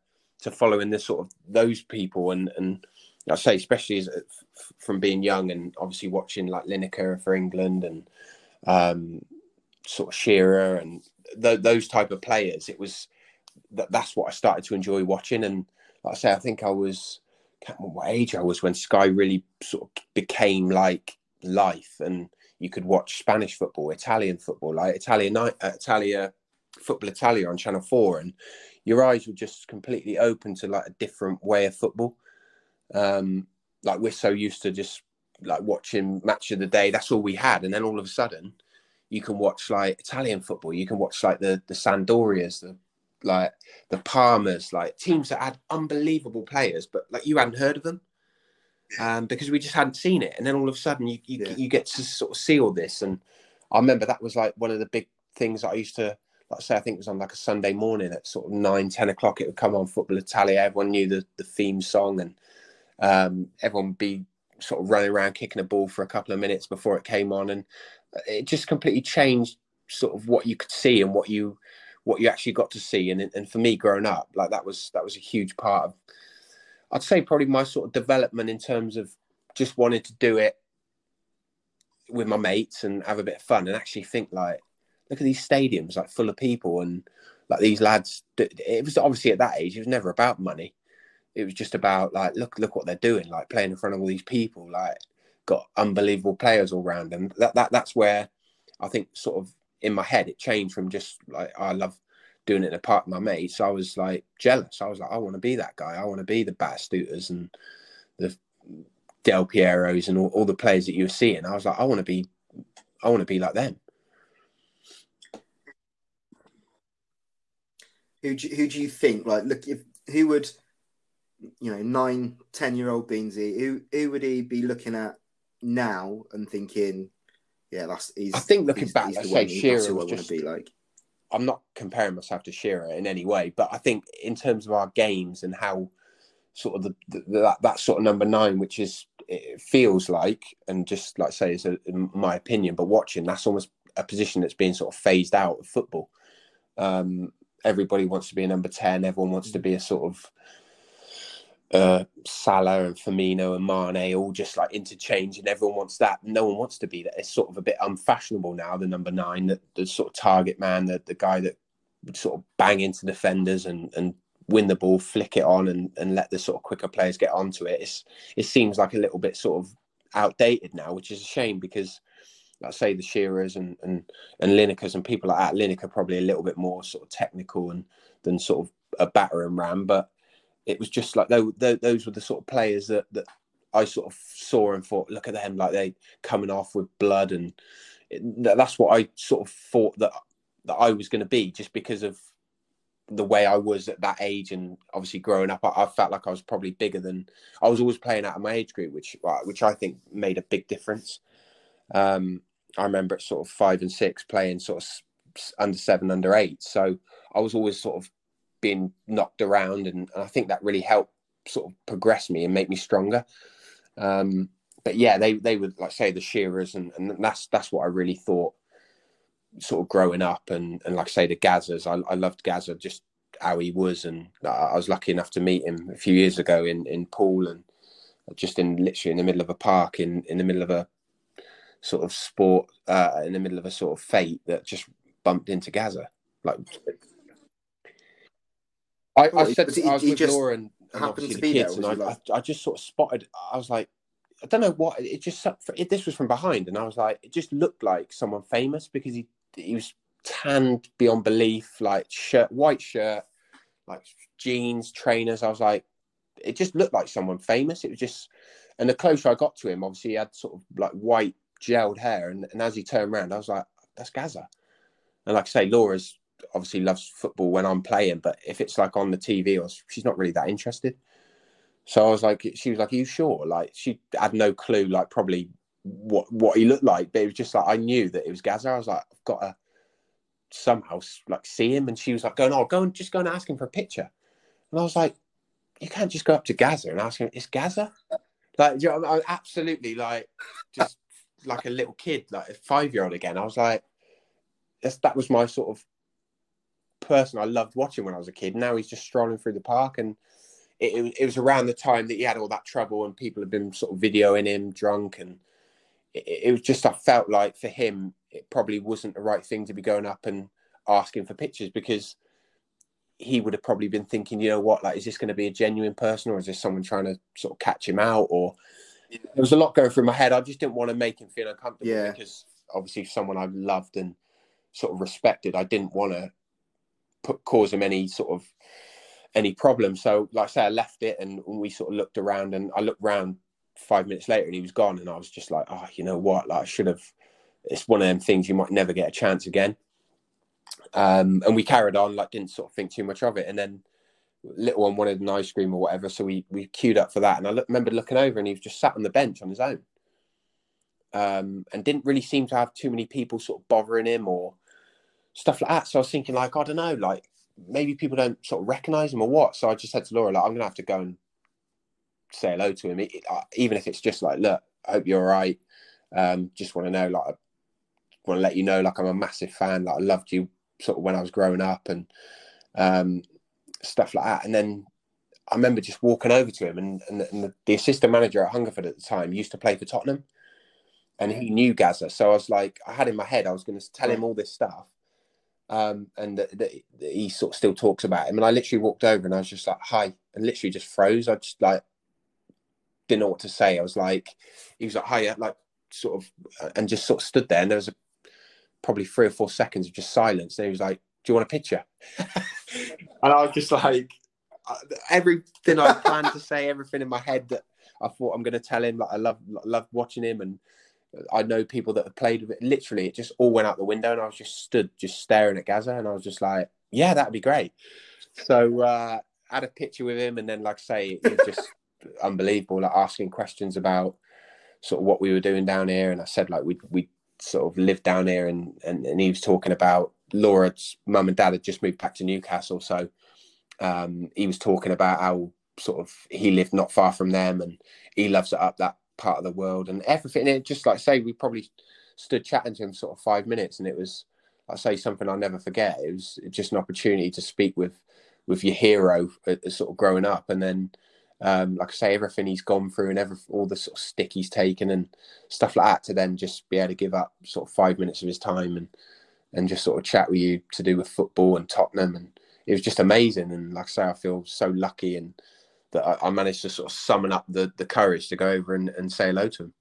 following this sort of those people. And I say, especially as from being young and obviously watching like Lineker for England and sort of Shearer and those type of players, it was that's what I started to enjoy watching. And like I say, I think I was, I can't remember what age I was when Sky really sort of became like life, and you could watch Spanish football, like Football Italia on Channel 4, and your eyes were just completely open to like a different way of football. Like we're so used to just like watching Match of the Day, that's all we had, and then all of a sudden you can watch like Italian football, you can watch like the Sandorias, the Parmas, like teams that had unbelievable players, but like you hadn't heard of them, because we just hadn't seen it. And then all of a sudden you get to sort of see all this. And I remember that was like one of the big things that I used to, like I say, I think it was on like a Sunday morning at sort of 9, 10 o'clock, it would come on Football Italia. Everyone knew the theme song, and everyone would be sort of running around kicking a ball for a couple of minutes before it came on. And it just completely changed sort of what you could see and what you actually got to see. And for me growing up, like that was a huge part of, I'd say, probably my sort of development in terms of just wanting to do it with my mates and have a bit of fun, and actually think like, look at these stadiums like full of people, and like these lads. It was obviously at that age, it was never about money. It was just about like, look what they're doing, like playing in front of all these people, like got unbelievable players all round them. That's where I think sort of in my head, it changed from just like, I love doing it in a park with my mates. So I was like jealous. I was like, I want to be that guy. I want to be the Batistutas and the Del Pieros and all the players that you were seeing. I was like, I want to be like them. Who do you think, like, look, who would, you know, 9, 10-year-old Beansy, who would he be looking at now and thinking, yeah, I think looking back, I say Shearer was just, be like. I'm not comparing myself to Shearer in any way, but I think in terms of our games and how sort of that sort of number 9, which is, it feels like, and just like I say, is in my opinion, but watching, that's almost a position that's being sort of phased out of football. Everybody wants to be a number 10. Everyone wants to be a sort of Salah and Firmino and Mane, all just like interchange, and everyone wants that. No one wants to be that. It's sort of a bit unfashionable now, the number 9, the sort of target man, the guy that would sort of bang into defenders and win the ball, flick it on and let the sort of quicker players get onto it. It seems like a little bit sort of outdated now, which is a shame, because like I say, the Shearers and Linekers and people like that. Lineker probably a little bit more sort of technical and than sort of a battering ram, but it was just like those were the sort of players that I sort of saw and thought, look at them, like they coming off with blood, and that's what I sort of thought that I was going to be, just because of the way I was at that age. And obviously growing up, I felt like I was probably bigger than, I was always playing out of my age group, which I think made a big difference. I remember at sort of 5 and 6 playing sort of under 7, under 8. So I was always sort of being knocked around. And I think that really helped sort of progress me and make me stronger. But yeah, they would, like say, the Shearers. And that's what I really thought sort of growing up. And like say, the Gazzas, I loved Gazza, just how he was. And I was lucky enough to meet him a few years ago in Poole, and just literally in the middle of a park, in the middle of a sort of sport, in the middle of a sort of fate, that just bumped into Gazza. Like, I said, I was with Laura and obviously the kids, and I just sort of spotted, I was like, I don't know what, it just, this was from behind, and I was like, it just looked like someone famous, because he was tanned beyond belief, like white shirt, like jeans, trainers. I was like, it just looked like someone famous. It was just, and the closer I got to him, obviously he had sort of like white gelled hair, and as he turned around, I was like, that's Gazza. And like I say, Laura's obviously loves football when I'm playing, but if it's like on the TV, or she's not really that interested. So I was like, she was like, are you sure? Like, she had no clue, like probably what he looked like, but it was just like, I knew that it was Gazza. I was like, I've got to somehow like see him. And she was like going, oh, go and ask him for a picture. And I was like, you can't just go up to Gazza and ask him, it's Gazza. Like, you know, I was absolutely like, just like a little kid, like a 5-year-old again. I was like, that was my sort of person I loved watching when I was a kid. Now he's just strolling through the park, and it was around the time that he had all that trouble, and people had been sort of videoing him drunk, and it was just, I felt like for him, it probably wasn't the right thing to be going up and asking for pictures, because he would have probably been thinking, you know what, like, is this going to be a genuine person or is this someone trying to sort of catch him out? Or there was a lot going through my head. I just didn't want to make him feel uncomfortable because obviously someone I loved and sort of respected, I didn't want to cause him any sort of any problem. So like I say, I left it and we sort of looked around, and I looked around 5 minutes later and he was gone. And I was just like, oh, you know what? Like, I should have, it's one of them things, you might never get a chance again. And we carried on, like, didn't sort of think too much of it. And then little one wanted an ice cream or whatever, so we queued up for that. And I remember looking over and he was just sat on the bench on his own, and didn't really seem to have too many people sort of bothering him or stuff like that. So I was thinking, like, I don't know, like, maybe people don't sort of recognize him or what. So I just said to Laura, like, I'm gonna have to go and say hello to him, even if it's just like, look, I hope you're all right, just want to know, like, I want to let you know, like, I'm a massive fan, like, I loved you sort of when I was growing up and stuff like that. And then I remember just walking over to him, and the assistant manager at Hungerford at the time used to play for Tottenham, and he knew Gazza. So I was like, I had in my head I was going to tell him all this stuff, and that he sort of still talks about him. And I literally walked over and I was just like, hi, and literally just froze. I just, like, didn't know what to say. I was like, he was like, hi, like, sort of, and just sort of stood there. And there was probably 3 or 4 seconds of just silence. And he was like, do you want a picture? And I was just like, everything I planned to say, everything in my head that I thought I'm going to tell him, like, I love watching him, and I know people that have played with it. Literally, it just all went out the window, and I was just stood, just staring at Gazza, and I was just like, yeah, that'd be great. So I had a picture with him, and then, like I say, it was just unbelievable, like, asking questions about sort of what we were doing down here. And I said, like, we sort of lived down here, and he was talking about Laura's mum and dad had just moved back to Newcastle, so he was talking about how sort of he lived not far from them, and he loves it up that part of the world and everything. And it just, like I say, we probably stood chatting to him sort of 5 minutes, and it was, like I say, something I'll never forget. It was just an opportunity to speak with your hero sort of growing up, and then like I say, everything he's gone through and all the sort of stick he's taken and stuff like that, to then just be able to give up sort of 5 minutes of his time and just sort of chat with you to do with football and Tottenham. And it was just amazing. And like I say, I feel so lucky and that I managed to sort of summon up the courage to go over and say hello to him.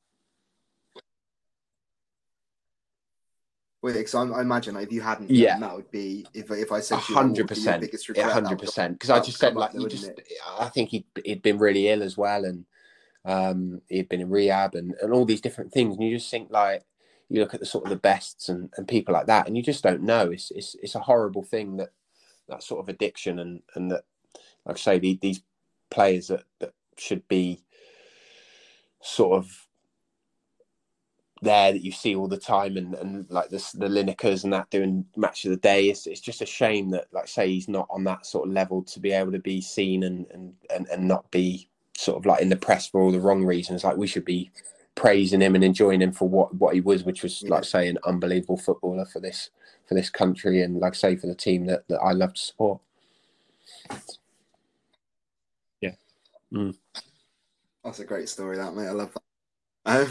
Well, because I imagine, like, if you hadn't, that would be, if I said 100%, 100%. Because I just said, like, you just, I think he'd been really ill as well, and he'd been in rehab and all these different things. And you just think, like, you look at the sort of the bests and people like that, and you just don't know. It's a horrible thing, that sort of addiction, and that, like I say, these players that should be sort of there, that you see all the time, and like the Linekers and that doing Match of the Day. It's just a shame that, like I say, he's not on that sort of level to be able to be seen and not be sort of like in the press for all the wrong reasons. Like, we should be praising him and enjoying him for what he was, which was, like I say, an unbelievable footballer for this country, and, like I say, for the team that I love to support. Yeah. Mm. That's a great story, that, mate. I love that.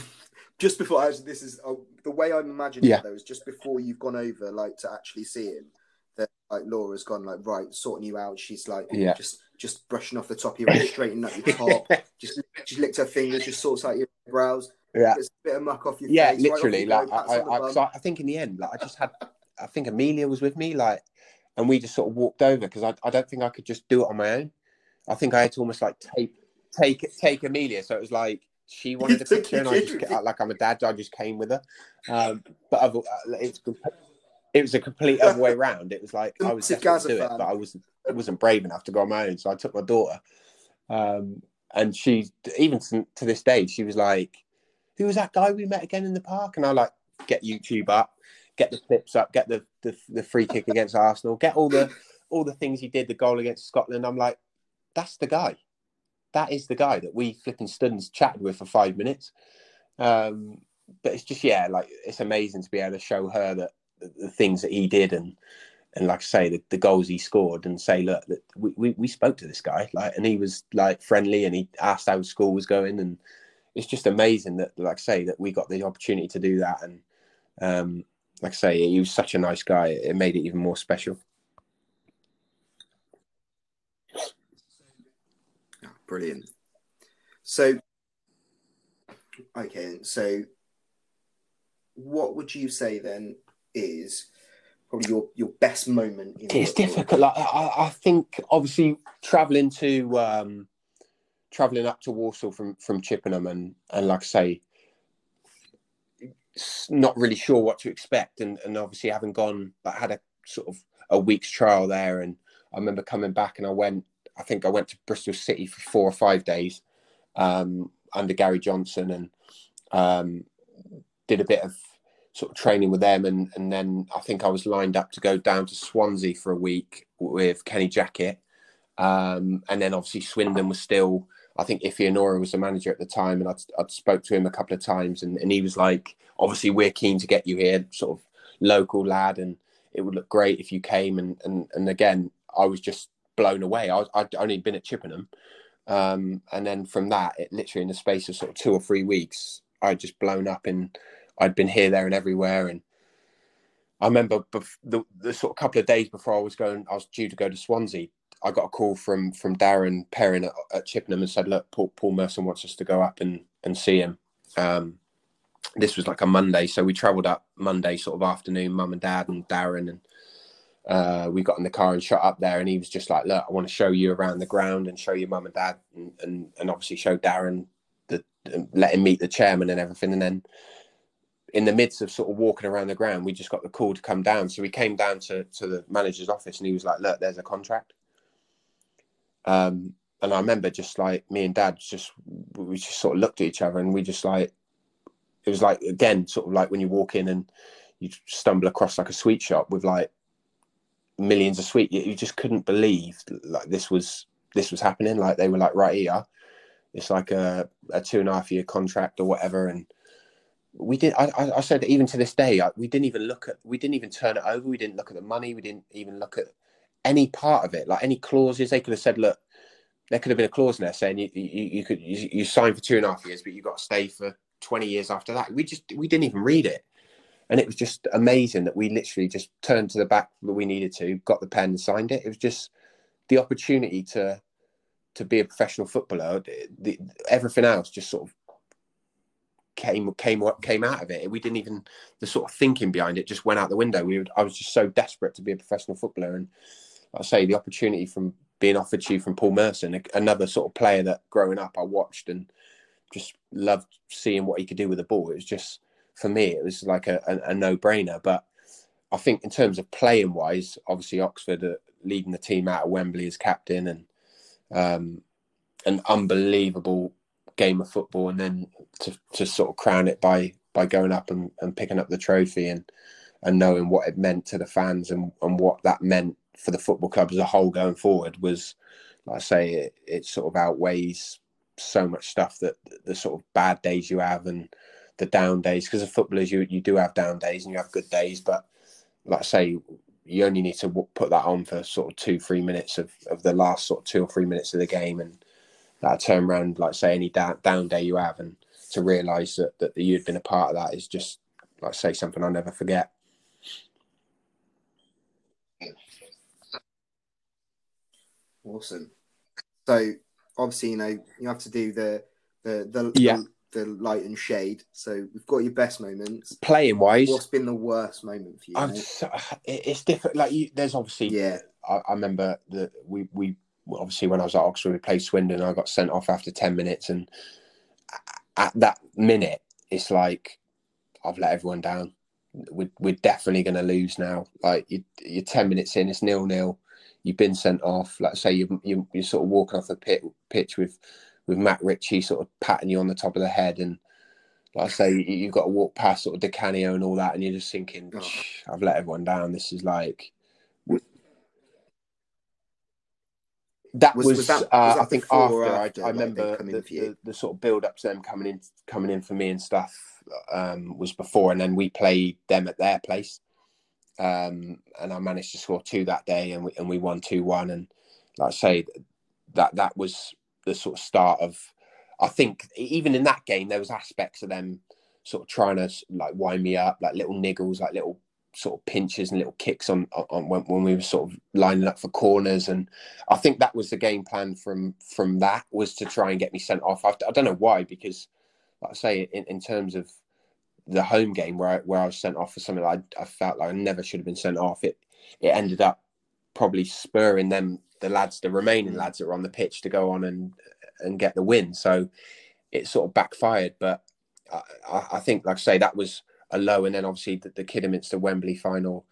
Just before, actually, this is the way I'm imagining it, though, is just before you've gone over, like, to actually see him, that, like, Laura's gone, like, right, sorting you out. She's like, just brushing off the top of your head, straightening up your top, just licked her fingers, just sorts out your brows, just a bit of muck off your face. Yeah, literally. Right, like, I think in the end, like, I think Amelia was with me, like, and we just sort of walked over, because I don't think I could just do it on my own. I think I had to almost, like, take Amelia. So it was like, she wanted a picture, and I just, like, I'm a dad, so I just came with her. But it was a complete other way round. It was like, I was definitely to do it, but I wasn't brave enough to go on my own, so I took my daughter. And she, even to this day, she was like, "Who was that guy we met again in the park?" And I, like, get YouTube up, get the clips up, get the free kick against Arsenal, get all the things he did, the goal against Scotland. I'm like, that's the guy. That is the guy that we flipping stood and chatted with for 5 minutes. But it's just, like, it's amazing to be able to show her that the things that he did, and like I say, the goals he scored, and say, look, that we spoke to this guy, like, and he was, like, friendly, and he asked how school was going. And it's just amazing that, like I say, that we got the opportunity to do that. And like I say, he was such a nice guy. It made it even more special. Brilliant. So, okay, so what would you say then is probably your best moment? It's difficult. Like, I think obviously travelling up to Walsall from Chippenham and like I say, not really sure what to expect and obviously having gone, but had a sort of a week's trial there, and I remember coming back and I went to Bristol City for 4 or 5 days under Gary Johnson and did a bit of sort of training with them, and then I think I was lined up to go down to Swansea for a week with Kenny Jackett, and then obviously Swindon was still, I think Ife Enora was the manager at the time, and I'd spoke to him a couple of times, and he was like, obviously we're keen to get you here, sort of local lad, and it would look great if you came, and again I was just blown away. I'd only been at Chippenham, and then from that, it literally in the space of sort of 2 or 3 weeks, I'd just blown up, and I'd been here, there, and everywhere. And I remember the sort of couple of days before I was due to go to Swansea, I got a call from Darren Perrin at Chippenham and said, look, Paul Merson wants us to go up and see him. This was like a Monday. So we travelled up Monday sort of afternoon, mum and dad and Darren, and we got in the car and shot up there. And he was just like, look, I want to show you around the ground and show your mum and dad and obviously show Darren, let him meet the chairman and everything. And then in the midst of sort of walking around the ground, we just got the call to come down. So we came down to the manager's office and he was like, look, there's a contract. And I remember just like me and dad, we just sort of looked at each other and we just like, it was like, again, sort of like when you walk in and you stumble across like a sweet shop with like millions of sweets, you just couldn't believe like this was happening. Like they were like, right here, it's like a 2.5 year contract or whatever. And we did, I said even to this day, we didn't even turn it over. We didn't look at the money. We didn't even look at any part of it, like any clauses. They could have said, look, there could have been a clause in there saying you sign for 2.5 years, but you've got to stay for 20 years after that. We didn't even read it. And it was just amazing that we literally just turned to the back that we needed to, got the pen and signed it. It was just the opportunity to be a professional footballer. Everything else just sort of came out of it. We didn't even, the sort of thinking behind it just went out the window. I was just so desperate to be a professional footballer. And I say the opportunity from being offered to you from Paul Merson, another sort of player that growing up I watched and just loved seeing what he could do with the ball. It was just, for me, it was like a no-brainer. But I think in terms of playing wise, obviously Oxford leading the team out of Wembley as captain, and an unbelievable game of football, and then to sort of crown it by going up and picking up the trophy and knowing what it meant to the fans and what that meant for the football club as a whole going forward was, like I say, it sort of outweighs so much stuff, that the sort of bad days you have and the down days, because as footballers you do have down days and you have good days, but like I say, you only need to put that on for sort of 2-3 minutes of the last sort of 2 or 3 minutes of the game, and that turnaround, like I say, any down day you have, and to realise that you'd been a part of that is just, like I say, something I'll never forget. Awesome. So obviously, you know, you have to do the light and shade. So we've got your best moments. Playing wise, what's been the worst moment for you? It's different. Like there's obviously. Yeah. I remember that we obviously when I was at Oxford, we played Swindon. I got sent off after 10 minutes, and at that minute, it's like I've let everyone down. We're definitely going to lose now. Like you're 10 minutes in, it's 0-0. You've been sent off. Like say, you're sort of walking off the pitch with Matt Ritchie sort of patting you on the top of the head, and like I say, you've got to walk past sort of Di Canio and all that, and you're just thinking, I've let everyone down. This is like that was that, was that I think after I remember the sort of build up to them coming in for me and stuff was before, and then we played them at their place, and I managed to score 2 that day, and we won 2-1, and like I say, that was the sort of start of, I think even in that game there was aspects of them sort of trying to like wind me up, like little niggles, like little sort of pinches and little kicks on when we were sort of lining up for corners. And I think that was the game plan from that, was to try and get me sent off. I don't know why, because like I say, in terms of the home game where I was sent off for something I felt like I never should have been sent off, it ended up probably spurring them, the remaining lads that were on the pitch, to go on and get the win. So it sort of backfired. But I think, like I say, that was a low. And then obviously the Kidderminster Wembley final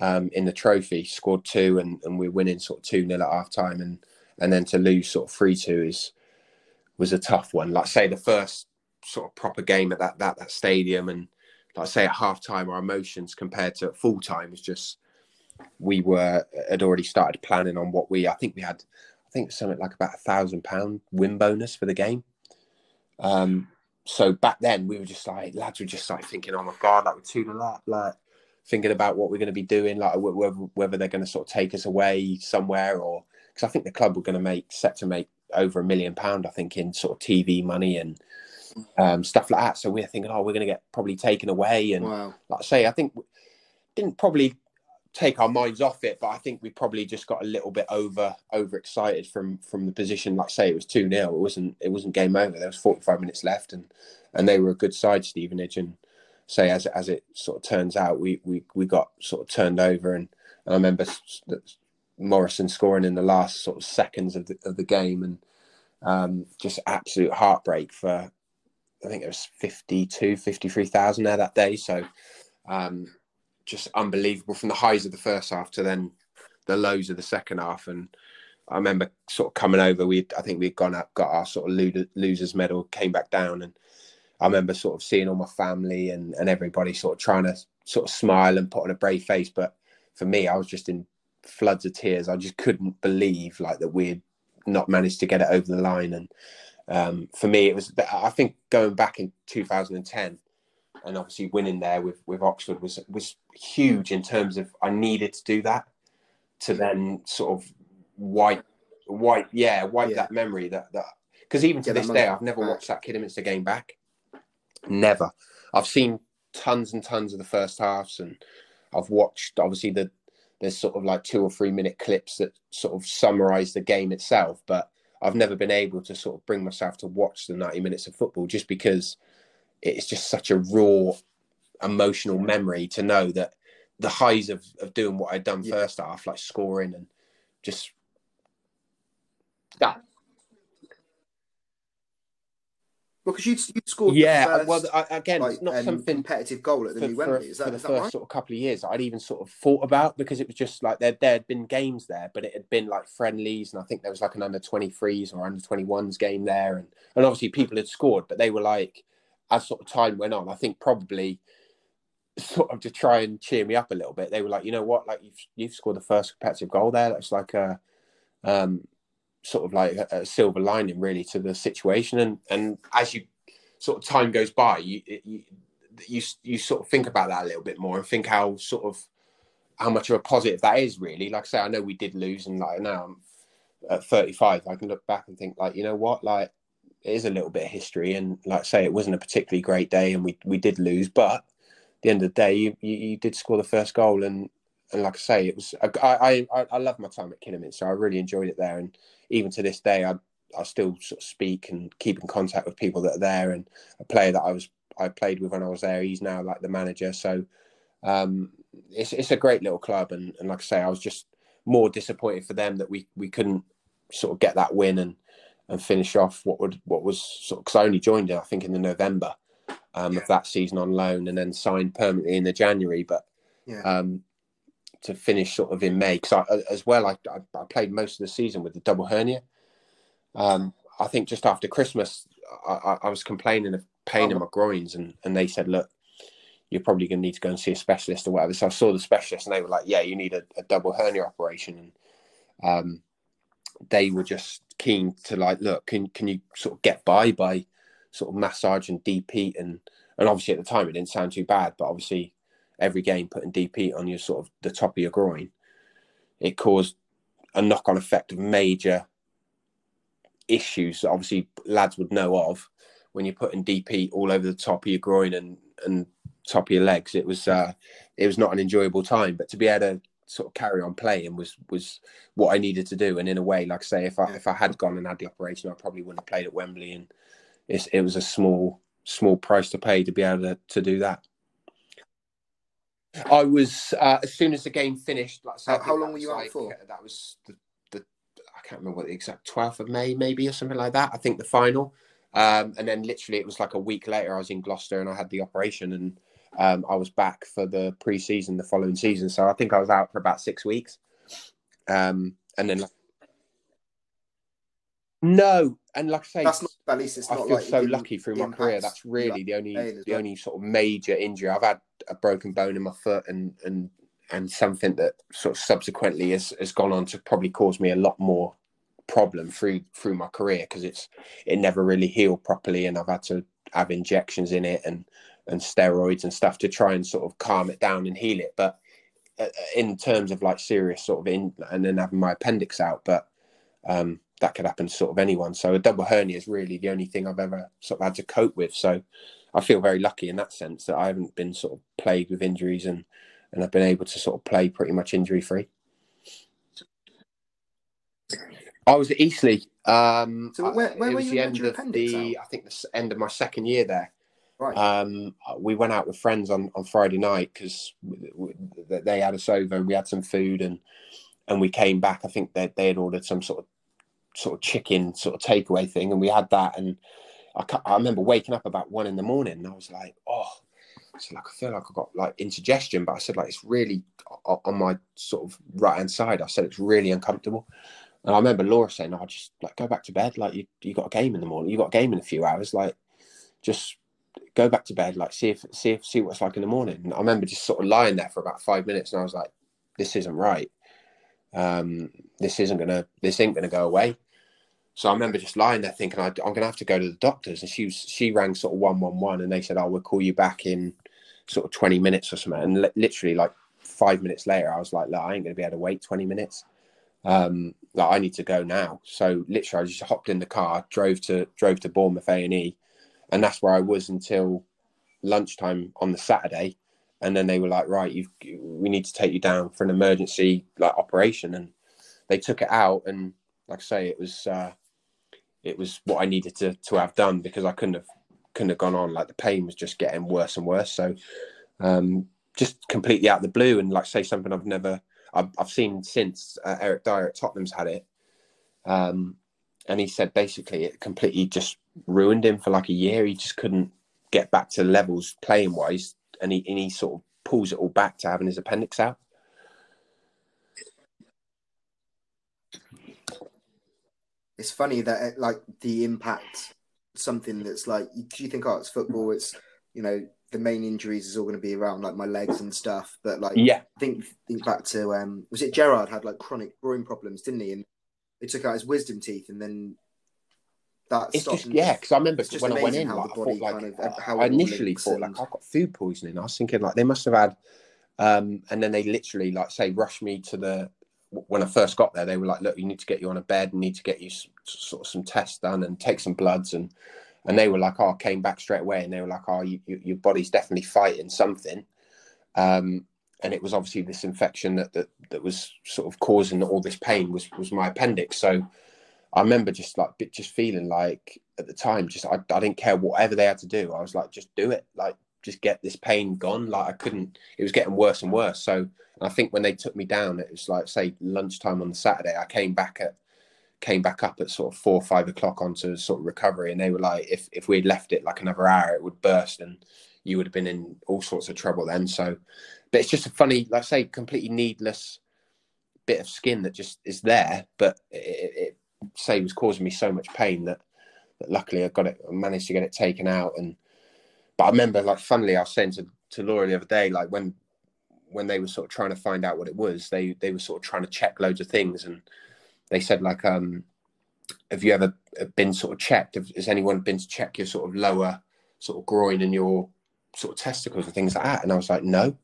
in the trophy, scored two and we're winning sort of 2-0 at half time. And then to lose sort of 3-2 was a tough one. Like I say, the first sort of proper game at that stadium. And like I say, at half time, our emotions compared to full time was just, we had already started planning on what I think something like about £1,000 win bonus for the game. So back then we were just like, lads were just like thinking, oh my God, like we're 2-0 up, like thinking about what we're going to be doing, like whether they're going to sort of take us away somewhere, or because I think the club were going to set to make over £1 million, I think, in sort of TV money and stuff like that. So we're thinking, oh, we're going to get probably taken away. And wow. Like I say, I think didn't probably take our minds off it, but I think we probably just got a little bit overexcited from the position. Like I say, it was 2-0. It wasn't game over. There was 45 minutes left, and they were a good side, Stevenage. And say, as it sort of turns out, we got sort of turned over, and I remember Morrison scoring in the last sort of seconds of the game, and just absolute heartbreak for, I think it was 53,000 there that day. So. Just unbelievable, from the highs of the first half to then the lows of the second half. And I remember sort of coming over, I think we'd gone up, got our sort of losers medal, came back down. And I remember sort of seeing all my family and everybody sort of trying to sort of smile and put on a brave face. But for me, I was just in floods of tears. I just couldn't believe like that we had not managed to get it over the line. And for me, it was, I think going back in 2010, and obviously winning there with Oxford was huge in terms of, I needed to do that to then sort of wipe that memory, that because even to this day, I've never watched that Kidderminster game back. Never. I've seen tons and tons of the first halves, and I've watched obviously there's sort of like 2 or 3 minute clips that sort of summarise the game itself, but I've never been able to sort of bring myself to watch the 90 minutes of football, just because it's just such a raw emotional memory to know that the highs of doing what I'd done first half, like scoring and just that. Well, because you'd scored. Yeah. The first, it's not something competitive goal at the new Wembley. Is that right? Sort of couple of years I'd even sort of thought about, because it was just like there had been games there, but it had been like friendlies. And I think there was like an under 23s or under 21s game there. And obviously people had scored, but they were like, as sort of time went on, I think probably sort of to try and cheer me up a little bit, they were like, you know what, like you've scored the first competitive goal there. That's like a sort of like a silver lining really to the situation. And as you sort of time goes by, you sort of think about that a little bit more and think how sort of how much of a positive that is really. Like I say, I know we did lose, and like now I'm at 35, I can look back and think like, you know what, like, it is a little bit of history, and like I say, it wasn't a particularly great day, and we did lose. But at the end of the day, you did score the first goal, and like I say, it was. I love my time at Kidderminster. I really enjoyed it there, and even to this day, I still sort of speak and keep in contact with people that are there. And a player that I played with when I was there, he's now like the manager. So it's a great little club, and like I say, I was just more disappointed for them that we couldn't sort of get that win and finish off what was sort of, because I only joined it, I think, in the November of that season on loan, and then signed permanently in the January. But to finish sort of in May, because I played most of the season with the double hernia. I think just after Christmas, I was complaining of pain in my groins, and they said, look, you're probably going to need to go and see a specialist or whatever. So I saw the specialist, and they were like, yeah, you need a double hernia operation. And they were just keen to like, look, can you sort of get by sort of massage and deep heat, and obviously at the time it didn't sound too bad, but obviously every game putting deep heat on your sort of the top of your groin, it caused a knock-on effect of major issues that obviously lads would know of when you're putting deep heat all over the top of your groin, and top of your legs. It was not an enjoyable time, but to be able to sort of carry on playing was what I needed to do. And in a way, like I say, if I had gone and had the operation, I probably wouldn't have played at Wembley. And it was a small price to pay to be able to do that. I was as soon as the game finished. Like, so how long were you out for? That was I can't remember what the exact 12th of May, maybe, or something like that. I think the final, and then literally it was like a week later. I was in Gloucester and I had the operation, and I was back for the pre-season the following season. So I think I was out for about 6 weeks, and then. No, and like I say, that's not, at least it's not, I feel like so lucky through my career. That's really the only sort of major injury. I've had a broken bone in my foot and something that sort of subsequently has gone on to probably cause me a lot more problem through my career, because it never really healed properly, and I've had to have injections in it and steroids and stuff to try and sort of calm it down and heal it. But in terms of like serious sort of and then having my appendix out, but. That could happen to sort of anyone. So a double hernia is really the only thing I've ever sort of had to cope with. So I feel very lucky in that sense that I haven't been sort of plagued with injuries, and I've been able to sort of play pretty much injury free. I was at Eastleigh. So where were you at your appendix? I think the end of my second year there. Right. We went out with friends on Friday night because they had us over and we had some food and we came back. I think they had ordered some sort of chicken sort of takeaway thing, and we had that, and I remember waking up about 1 a.m. and I was like, I feel like I've got like indigestion, but I said, like, it's really on my sort of right hand side. I said, it's really uncomfortable. And I remember Laura saying, "I'll just like go back to bed, like you got a game in the morning, you got a game in a few hours, like just go back to bed, like see what it's like in the morning." And I remember just sort of lying there for about 5 minutes and I was like, this isn't right. This ain't gonna go away. So I remember just lying there thinking, I'm going to have to go to the doctors. And she rang sort of 111 and they said, "Oh, we'll call you back in sort of 20 minutes or something." And literally like 5 minutes later, I was like, "No, I ain't going to be able to wait 20 minutes. Like, I need to go now." So literally I just hopped in the car, drove to Bournemouth A&E, and that's where I was until lunchtime on the Saturday. And then they were like, "Right, we need to take you down for an emergency like operation." And they took it out, and like I say, it was what I needed to have done, because I couldn't have gone on. Like, the pain was just getting worse and worse. So just completely out of the blue, and like I say, something I've seen since Eric Dyer at Tottenham's had it, and he said basically it completely just ruined him for like a year. He just couldn't get back to levels playing wise, and he sort of pulls it all back to having his appendix out. It's funny that it, like, the impact, something that's like, do you think, oh, it's football, it's, you know, the main injuries is all going to be around like my legs and stuff, but like, yeah, think back to was it Gerrard had like chronic groin problems, didn't he, and they took out his wisdom teeth, and then that it's stopped. Because I remember when I went in, like, I thought, like, I initially thought, like, I've got food poisoning. I was thinking, like, they must have had and then they literally, like, say, rushed me to the. When I first got there, they were like, "Look, you need to get you on a bed and need to get you sort of some tests done and take some bloods." And they were like, "Oh," I came back straight away and they were like, "Oh, your body's definitely fighting something." And it was obviously this infection that was sort of causing all this pain was my appendix. So I remember just feeling like at the time, I didn't care whatever they had to do. I was like, just do it. Like, just get this pain gone. Like, I couldn't, it was getting worse and worse. So I think when they took me down, it was like, say, lunchtime on the Saturday. I came back up at sort of 4 or 5 o'clock onto sort of recovery. And they were like, if we'd left it like another hour, it would burst and you would have been in all sorts of trouble then. So, but it's just a funny, like I say, completely needless bit of skin that just is there, but it was causing me so much pain that luckily I managed to get it taken out. And, but I remember, like, funnily, I was saying to Laura the other day, like, when they were sort of trying to find out what it was, they were sort of trying to check loads of things. And they said, like, "Have you ever been sort of checked? Has anyone been to check your sort of lower sort of groin and your sort of testicles and things like that?" And I was like, "No."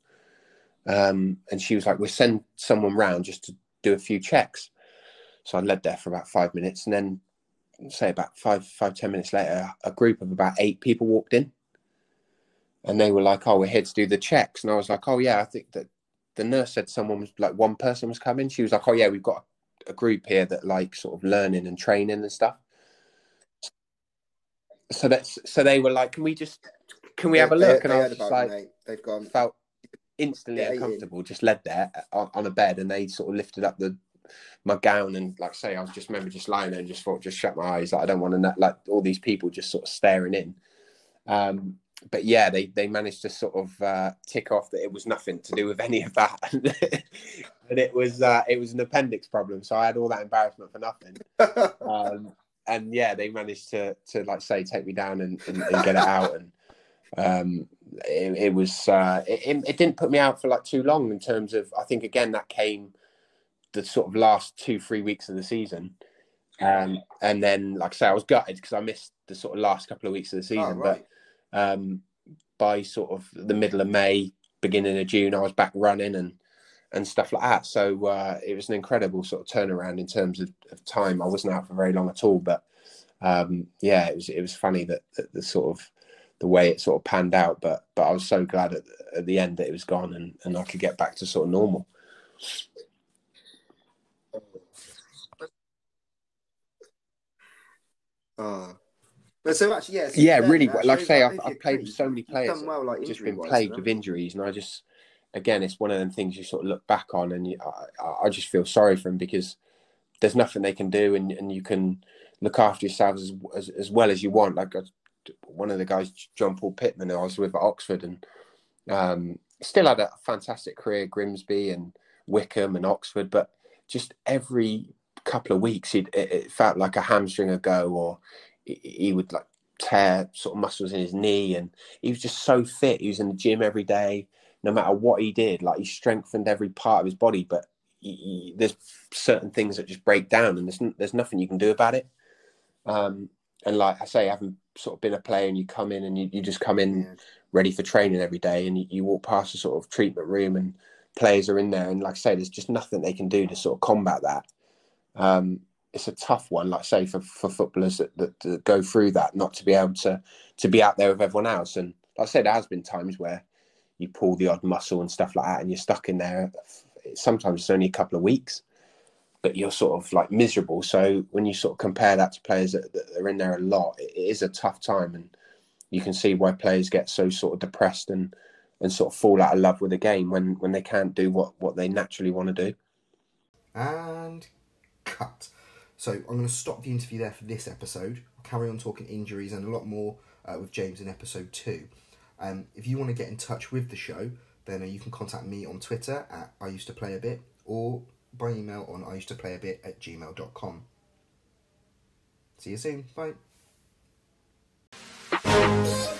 And she was like, "We'll send someone round just to do a few checks." So I led there for about 5 minutes. And then, say, about 5, 10 minutes later, a group of about 8 people walked in. and they were like, oh, we're here to do the checks. And I was like, oh, yeah, I think that the nurse said someone was like, one person was coming. She was like, oh, yeah, we've got a group here that like sort of learning and training and stuff. So that's, so they were like, can we have a look? And I was just like, they've gone, felt instantly uncomfortable, just led there on a bed, and they sort of lifted up my gown, and like say, I was just remember just lying there and just thought, just shut my eyes, like I don't want to, like all these people just sort of staring in. But yeah, they managed to sort of tick off that it was nothing to do with any of that, and it was an appendix problem. So I had all that embarrassment for nothing. And yeah, they managed to like say take me down and get it out, and it didn't put me out for like too long in terms of, I think again that came the sort of last 2-3 weeks of the season, and then like I say I was gutted because I missed the sort of last couple of weeks of the season. Oh, right. But by sort of the middle of May, beginning of June, I was back running and stuff like that. So it was an incredible sort of turnaround in terms of time. I wasn't out for very long at all, but yeah, it was funny that the sort of the way it sort of panned out. But I was so glad at the end that it was gone and I could get back to sort of normal. So actually, yeah. So yeah, really. Actually, like I say, I've played with so many players. Well, like just been plagued with injuries, and I just, again, it's one of them things you sort of look back on, and I just feel sorry for them because there's nothing they can do, and you can look after yourselves as well as you want. Like one of the guys, John Paul Pittman, who I was with at Oxford, and still had a fantastic career, Grimsby and Wickham and Oxford, but just every couple of weeks, it felt like a hamstring ago, or he would like tear sort of muscles in his knee, and he was just so fit. He was in the gym every day, no matter what he did. Like he strengthened every part of his body, but there's certain things that just break down, and there's nothing you can do about it. And like I say, having sort of been a player, and you come in and you just come in ready for training every day, and you walk past the sort of treatment room, and players are in there, and like I say, there's just nothing they can do to sort of combat that. It's a tough one, like I say, for footballers that go through that, not to be able to be out there with everyone else. And like I said, there has been times where you pull the odd muscle and stuff like that, and you're stuck in there. Sometimes it's only a couple of weeks, but you're sort of like miserable. So when you sort of compare that to players that are in there a lot, it is a tough time, and you can see why players get so sort of depressed and sort of fall out of love with the game when they can't do what they naturally want to do. And cut. So I'm going to stop the interview there for this episode. I'll carry on talking injuries and a lot more with James in episode 2. If you want to get in touch with the show, then you can contact me on Twitter at IUsedToPlayABit, or by email on IUsedToPlayABit@gmail.com. See you soon. Bye.